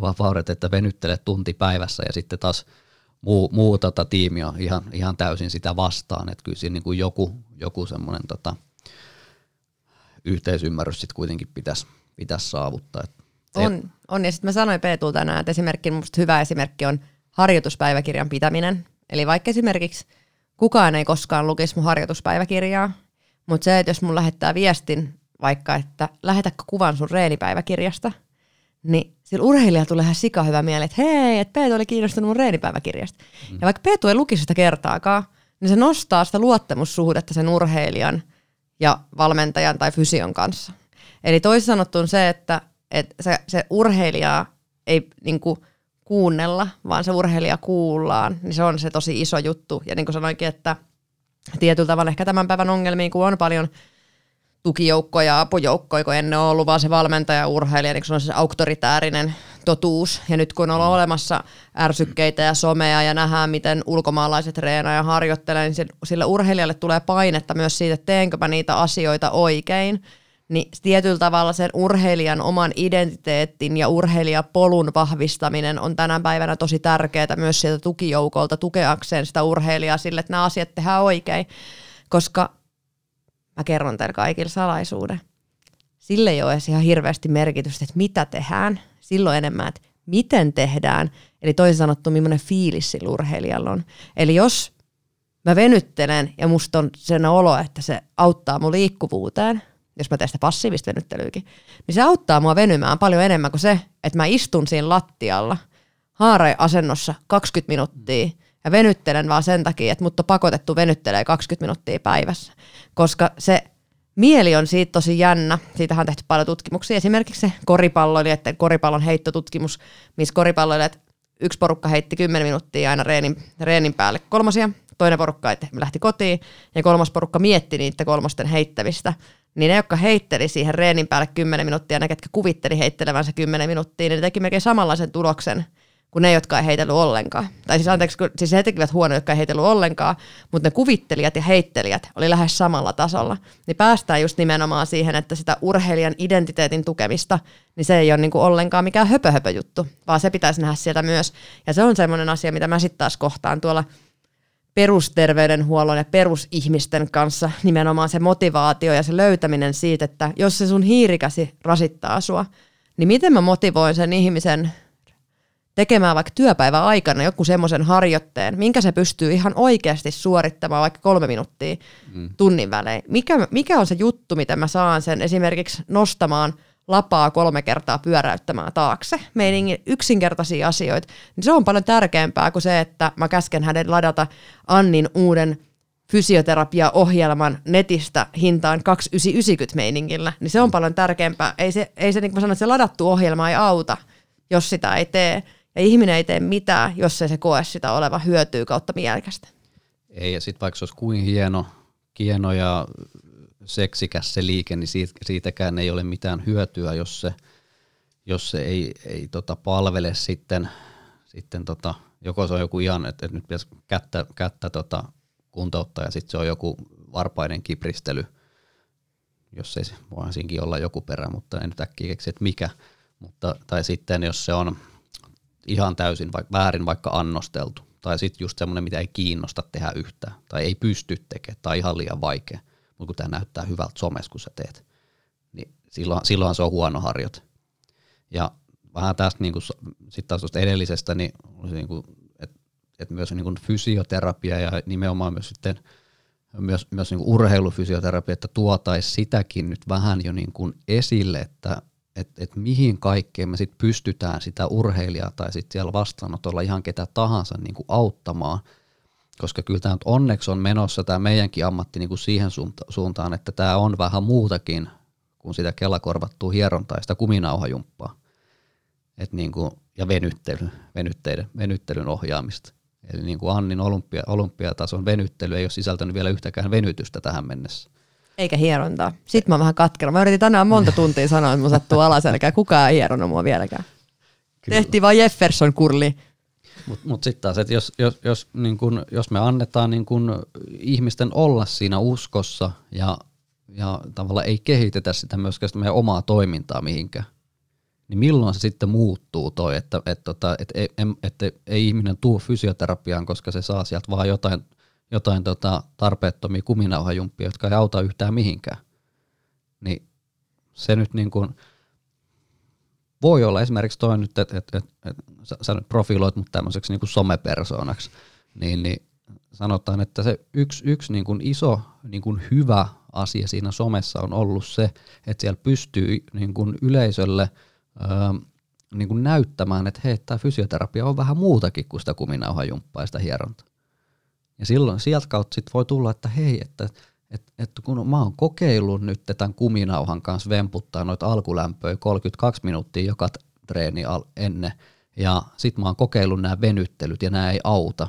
vapaudet, että venyttele tunti päivässä ja sitten taas muu, muu tota, tiimi on ihan, ihan täysin sitä vastaan, että kyllä siinä niin kuin joku, joku semmoinen tota, yhteisymmärrys sitten kuitenkin pitäisi, pitäisi saavuttaa. On, on, ja sitten mä sanoin Peetulla tänään, että esimerkki, musta hyvä esimerkki on harjoituspäiväkirjan pitäminen. Eli vaikka esimerkiksi kukaan ei koskaan lukisi mun harjoituspäiväkirjaa, mutta se, että jos mun lähettää viestin vaikka, että lähetäkö kuvan sun reenipäiväkirjasta, niin sillä urheilijalla tulee ihan sika hyvä mieli, että hei, että Peetu oli kiinnostunut mun reenipäiväkirjasta. Mm. Ja vaikka Peetu ei lukisi sitä kertaakaan, niin se nostaa sitä luottamussuhdetta sen urheilijan ja valmentajan tai fysion kanssa. Eli toisin sanottuna se, että et se, se urheilijaa ei niinku kuunnella, vaan se urheilija kuullaan, niin se on se tosi iso juttu. Ja niin kuin sanoinkin, että tietyllä tavalla ehkä tämän päivän ongelmiin, kun on paljon tukijoukkoja ja apujoukkoja, kun ennen on ollut vaan se valmentaja urheilija, niin se on se auktoritäärinen totuus. Ja nyt kun on olemassa ärsykkeitä ja somea ja nähdään, miten ulkomaalaiset treenaa ja harjoittelee, niin sille urheilijalle tulee painetta myös siitä, että teenköpä niitä asioita oikein. Niin tietyllä tavalla sen urheilijan oman identiteetin ja urheilijapolun vahvistaminen on tänä päivänä tosi tärkeää myös sieltä tukijoukolta tukeakseen sitä urheilijaa sille, että nämä asiat tehdään oikein. Koska mä kerron teille kaikille salaisuuden. Sille ei ole edes ihan hirveästi merkitystä, että mitä tehdään. Silloin enemmän, että miten tehdään. Eli toisin sanottu, millainen fiilis sillä urheilijalla on. Eli jos mä venyttelen ja musta on sen olo, että se auttaa mun liikkuvuuteen, jos mä teen sitä passiivista venyttelyykin, niin se auttaa mua venymään paljon enemmän kuin se, että mä istun siinä lattialla haaraiasennossa kaksikymmentä minuuttia ja venyttelen vaan sen takia, että mut on pakotettu venyttelee kaksikymmentä minuuttia päivässä. Koska se mieli on siitä tosi jännä. Siitähän on tehty paljon tutkimuksia. Esimerkiksi se koripalloilijoiden koripallon heittotutkimus, missä koripalloilijat, yksi porukka heitti kymmenen minuuttia aina reenin, reenin päälle kolmosia, toinen porukka lähti kotiin ja kolmas porukka mietti niitä kolmosten heittämistä. Niin ne, jotka heitteli siihen reenin päälle kymmenen minuuttia, ne, ketkä kuvitteli heittelevänsä kymmenen minuuttia, niin ne teki melkein samanlaisen tuloksen kuin ne, jotka ei heitellyt ollenkaan. Tai siis anteeksi, siis he tekivät huonoja, jotka ei heitellyt ollenkaan, mutta ne kuvittelijat ja heittelijät oli lähes samalla tasolla. Niin päästään just nimenomaan siihen, että sitä urheilijan identiteetin tukemista, niin se ei ole niinku ollenkaan mikään höpö-höpö juttu, vaan se pitäisi nähdä sieltä myös. Ja se on semmoinen asia, mitä mä sitten taas kohtaan tuolla perusterveydenhuollon ja perusihmisten kanssa nimenomaan se motivaatio ja se löytäminen siitä, että jos se sun hiirikäsi rasittaa sua, niin miten mä motivoin sen ihmisen tekemään vaikka työpäivän aikana joku semmoisen harjoitteen, minkä se pystyy ihan oikeasti suorittamaan vaikka kolme minuuttia mm. tunnin välein. Mikä, mikä on se juttu, mitä mä saan sen esimerkiksi nostamaan lapaa kolme kertaa pyöräyttämään taakse, meiningin yksinkertaisia asioita, niin se on paljon tärkeämpää kuin se, että mä käsken hänen ladata Annin uuden fysioterapiaohjelman netistä hintaan kaksisataayhdeksänkymmentä meiningillä, niin se on paljon tärkeämpää. Ei se, ei se niin kuin mä sanon, että se ladattu ohjelma ei auta, jos sitä ei tee, ja ihminen ei tee mitään, jos ei se koe sitä oleva hyötyä kautta mielekästä. Ei, ja sitten vaikka se olisi kuin hieno, hieno ja seksikäs se liike, niin siitäkään ei ole mitään hyötyä, jos se, jos se ei, ei tota palvele sitten, sitten tota, joko se on joku ihan, että et nyt pitäisi kättä, kättä tota kuntouttaa ja sitten se on joku varpaiden kipristely, jos ei, voihan siinkin olla joku perä, mutta en nyt äkkiä keksi, että mikä, mutta, tai sitten jos se on ihan täysin vaik- väärin vaikka annosteltu, tai sitten just semmoinen, mitä ei kiinnosta tehdä yhtään, tai ei pysty tekemään, tai ihan liian vaikea. Mutta kun tämä näyttää hyvältä somessa, kun sä teet, niin silloin, silloinhan se on huono harjoite. Ja vähän tästä niin sitten taas tuosta edellisestä, niin, niin että et myös niin fysioterapia ja nimenomaan myös, sitten, myös, myös niin urheilufysioterapia, että tuotaisi sitäkin nyt vähän jo niin esille, että et, et mihin kaikkeen me sitten pystytään sitä urheilijaa tai sitten siellä vastaanotolla ihan ketä tahansa niin auttamaan. Koska kyllä tämä onneksi on menossa tämä meidänkin ammatti niin kuin siihen suuntaan, että tämä on vähän muutakin kuin sitä kelakorvattua hierontaa ja sitä kuminauhajumppaa. Että niin kuin ja venyttely, venytteiden, venyttelyn ohjaamista. Eli niin kuin Annin olympia, olympiatason venyttely ei ole sisältänyt vielä yhtäkään venytystä tähän mennessä. Eikä hierontaa. Sitten mä oon vähän katkera. Mä yritin tänään monta tuntia sanoa, että mun sattuu alaselkää. Kukaan ei hieronnut mua vieläkään. Kyllä. Tehtiin vaan Jefferson-kurli. Mutta mut sitten taas, että jos, jos, jos, niin kun, jos me annetaan niin kun ihmisten olla siinä uskossa ja, ja tavallaan ei kehitetä sitä myöskään sitä meidän omaa toimintaa mihinkään, niin milloin se sitten muuttuu toi, että et, tota, et, et, et, et, ei ihminen tuu fysioterapiaan, koska se saa sieltä vaan jotain, jotain tota, tarpeettomia kuminauhajumppia, jotka ei auta yhtään mihinkään. Niin se nyt niin kun voi olla esimerkiksi toi nyt, että et, et, et, sä, sä nyt profiloit mut tämmöiseksi niin kuin somepersoonaksi, niin, niin sanotaan, että se yksi, yksi niin kuin iso niin kuin hyvä asia siinä somessa on ollut se, että siellä pystyy niin kuin yleisölle öö, niin kuin näyttämään, että hei, tämä fysioterapia on vähän muutakin kuin sitä kuminauhajumppaa ja sitä hierontaa. Ja silloin sieltä kautta sit voi tulla, että hei, että Että et kun mä oon kokeillut nyt tämän kuminauhan kanssa vemputtaa noita alkulämpöjä kolmekymmentäkaksi minuuttia joka treeni al- ennen, ja sit mä oon kokeillut nämä venyttelyt ja nämä ei auta,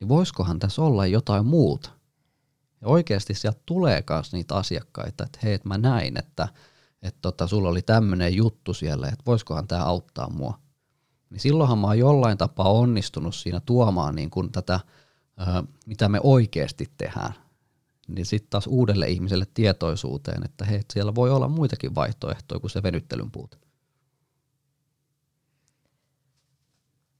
niin voisikohan tässä olla jotain muuta? Ja oikeasti sieltä tulee myös niitä asiakkaita, että hei, et mä näin, että et tota, sulla oli tämmöinen juttu siellä, että voisikohan tämä auttaa mua. Niin silloinhan mä oon jollain tapaa onnistunut siinä tuomaan niin kun tätä, ö, mitä me oikeasti tehdään. Niin sitten taas uudelle ihmiselle tietoisuuteen, että hei, siellä voi olla muitakin vaihtoehtoja kuin se venyttelyn puute.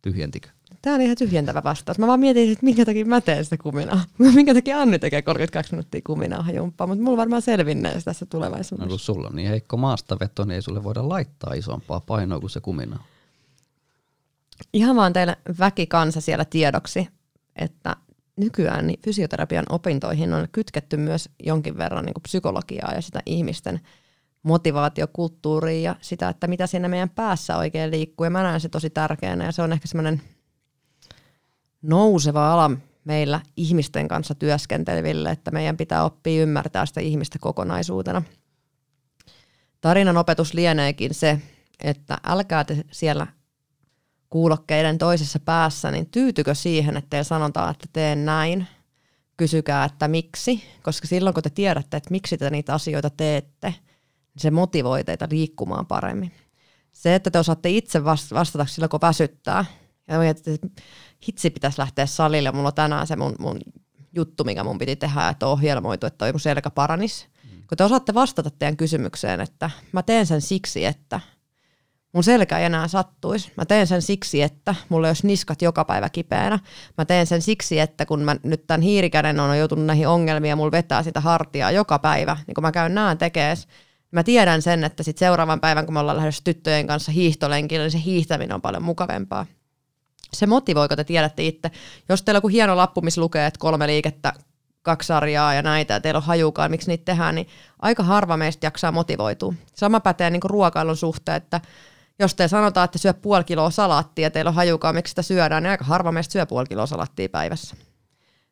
Tyhjentikö? Tämä on ihan tyhjentävä vastaus. Mä vaan mietin, että minkä takia mä teen sitä kuminaa. Minkä takia Anni tekee kolmekymmentäkaksi minuuttia kuminauhajumppaa, mutta mulla varmaan selvinneet tässä tulevaisuudessa. No, sulla on niin heikko maastaveto, niin ei sulle voida laittaa isompaa painoa kuin se kuminaa. Ihan vaan teille väkikansa siellä tiedoksi, että nykyään niin fysioterapian opintoihin on kytketty myös jonkin verran niin kuin psykologiaa ja sitä ihmisten motivaatiokulttuuria ja sitä, että mitä siinä meidän päässä oikein liikkuu. Ja mä näen se tosi tärkeänä ja se on ehkä semmoinen nouseva ala meillä ihmisten kanssa työskenteleville, että meidän pitää oppia ymmärtää sitä ihmistä kokonaisuutena. Tarinan opetus lieneekin se, että älkää te siellä kuulokkeiden toisessa päässä, niin tyytykö siihen, että teillä sanotaan, että teen näin, kysykää, että miksi, koska silloin kun te tiedätte, että miksi te niitä asioita teette, niin se motivoi teitä liikkumaan paremmin. Se, että te osaatte itse vastata silloin, kun väsyttää, ja miettii, että hitsi pitäisi lähteä salille, mulla on tänään se mun, mun juttu, mikä mun piti tehdä, että on ohjelmoitu, että toi mun selkä paranisi. Mm. Kun te osaatte vastata teidän kysymykseen, että mä teen sen siksi, että mun selkä ei enää sattuisi. Mä teen sen siksi, että mulla olisi niskat joka päivä kipeänä. Mä teen sen siksi, että kun mä nyt tämän hiirikäden on joutunut näihin ongelmiin ja mulla vetää sitä hartiaa joka päivä, niin kun mä käyn nään tekees, mä tiedän sen, että sit seuraavan päivän, kun me ollaan lähdössä tyttöjen kanssa hiihtolenkillä, niin se hiihtäminen on paljon mukavampaa. Se motivoiko te tiedätte itse. Jos teillä on joku hieno lappu, missä lukee, että kolme liikettä, kaksi sarjaa ja näitä, ja teillä on hajukaan, miksi niitä tehdään, niin aika harva meistä jaksaa motivoitua. Sama pätee niin kuin ruokailun suhteen, että jos te sanotaan, että syö puoli kiloa salaattia ja teillä on hajukaan, miksi sitä syödään, niin aika harva meistä syö puoli kiloa salaattia päivässä.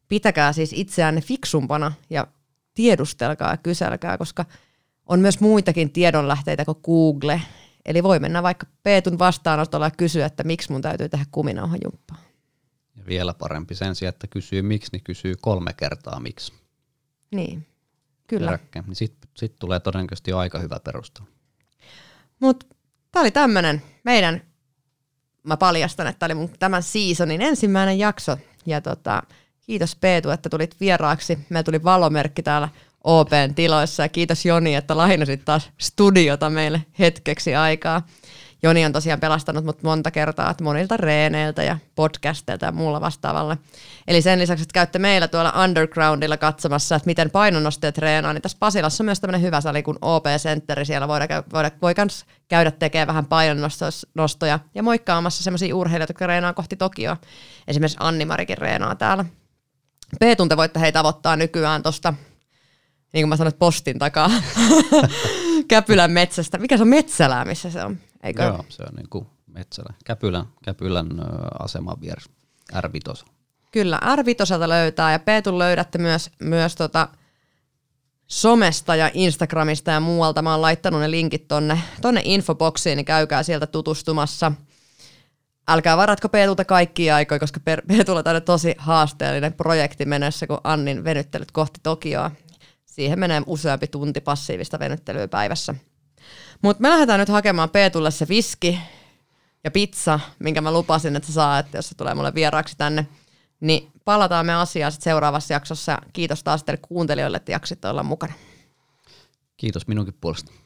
Pitäkää siis itseänne fiksumpana ja tiedustelkaa ja kyselkää, koska on myös muitakin tiedonlähteitä kuin Google. Eli voi mennä vaikka Peetun vastaanotolla ja kysyä, että miksi mun täytyy tehdä kuminauhajumppaa. Ja vielä parempi sen sijaan, että kysyy miksi, niin kysyy kolme kertaa miksi. Niin, kyllä. Sitten sit tulee todennäköisesti aika hyvä perustelu. Mut tämä oli tämmöinen meidän, mä paljastan, että tämä oli mun tämän seasonin ensimmäinen jakso. Ja tota, kiitos Peetu, että tulit vieraaksi. Meillä tuli valomerkki täällä O P:n tiloissa ja kiitos Joni, että lainasit taas studiota meille hetkeksi aikaa. Joni on tosiaan pelastanut mut monta kertaa, että monilta reeneiltä ja podcasteilta ja muulla vastaavalle. Eli sen lisäksi, että käytte meillä tuolla undergroundilla katsomassa, että miten painonnosteet treenaa, niin tässä Pasilassa on myös tämmöinen hyvä sali kuin O P-sentteri. Siellä voidaan, voidaan, voidaan käydä tekemään vähän painonnostoja ja moikkaamassa semmoisia urheilijoita, jotka reenaa kohti Tokioa. Esimerkiksi Anni-Marikin reenaa täällä. Peetun te voitte hei tavoittaa nykyään tuosta, niin kuin mä sanoin, postin takaa Käpylän metsästä. Mikä se on Metsälää, missä se on? Eikö? Joo, se on niin kuin Metsälä. Käpylän, Käpylän aseman vieressä, R viisi. Kyllä, R viisi löytää ja Peetun löydätte myös, myös tota somesta ja Instagramista ja muualta. Mä oon laittanut ne linkit tonne, tonne infoboksiin, niin käykää sieltä tutustumassa. älkää varatko Peetulta kaikkia aikoja, koska Peetulla on tosi haasteellinen projekti menossa, kun Annin venyttelyt kohti Tokioa. Siihen menee useampi tunti passiivista venyttelyä päivässä. Mutta me lähdetään nyt hakemaan Peetulle se viski ja pizza, minkä mä lupasin, että se saa, että jos se tulee mulle vieraaksi tänne. Niin palataan me asiaan sit seuraavassa jaksossa. Kiitos taas teille kuuntelijoille, että jaksit olla mukana. Kiitos minunkin puolestani.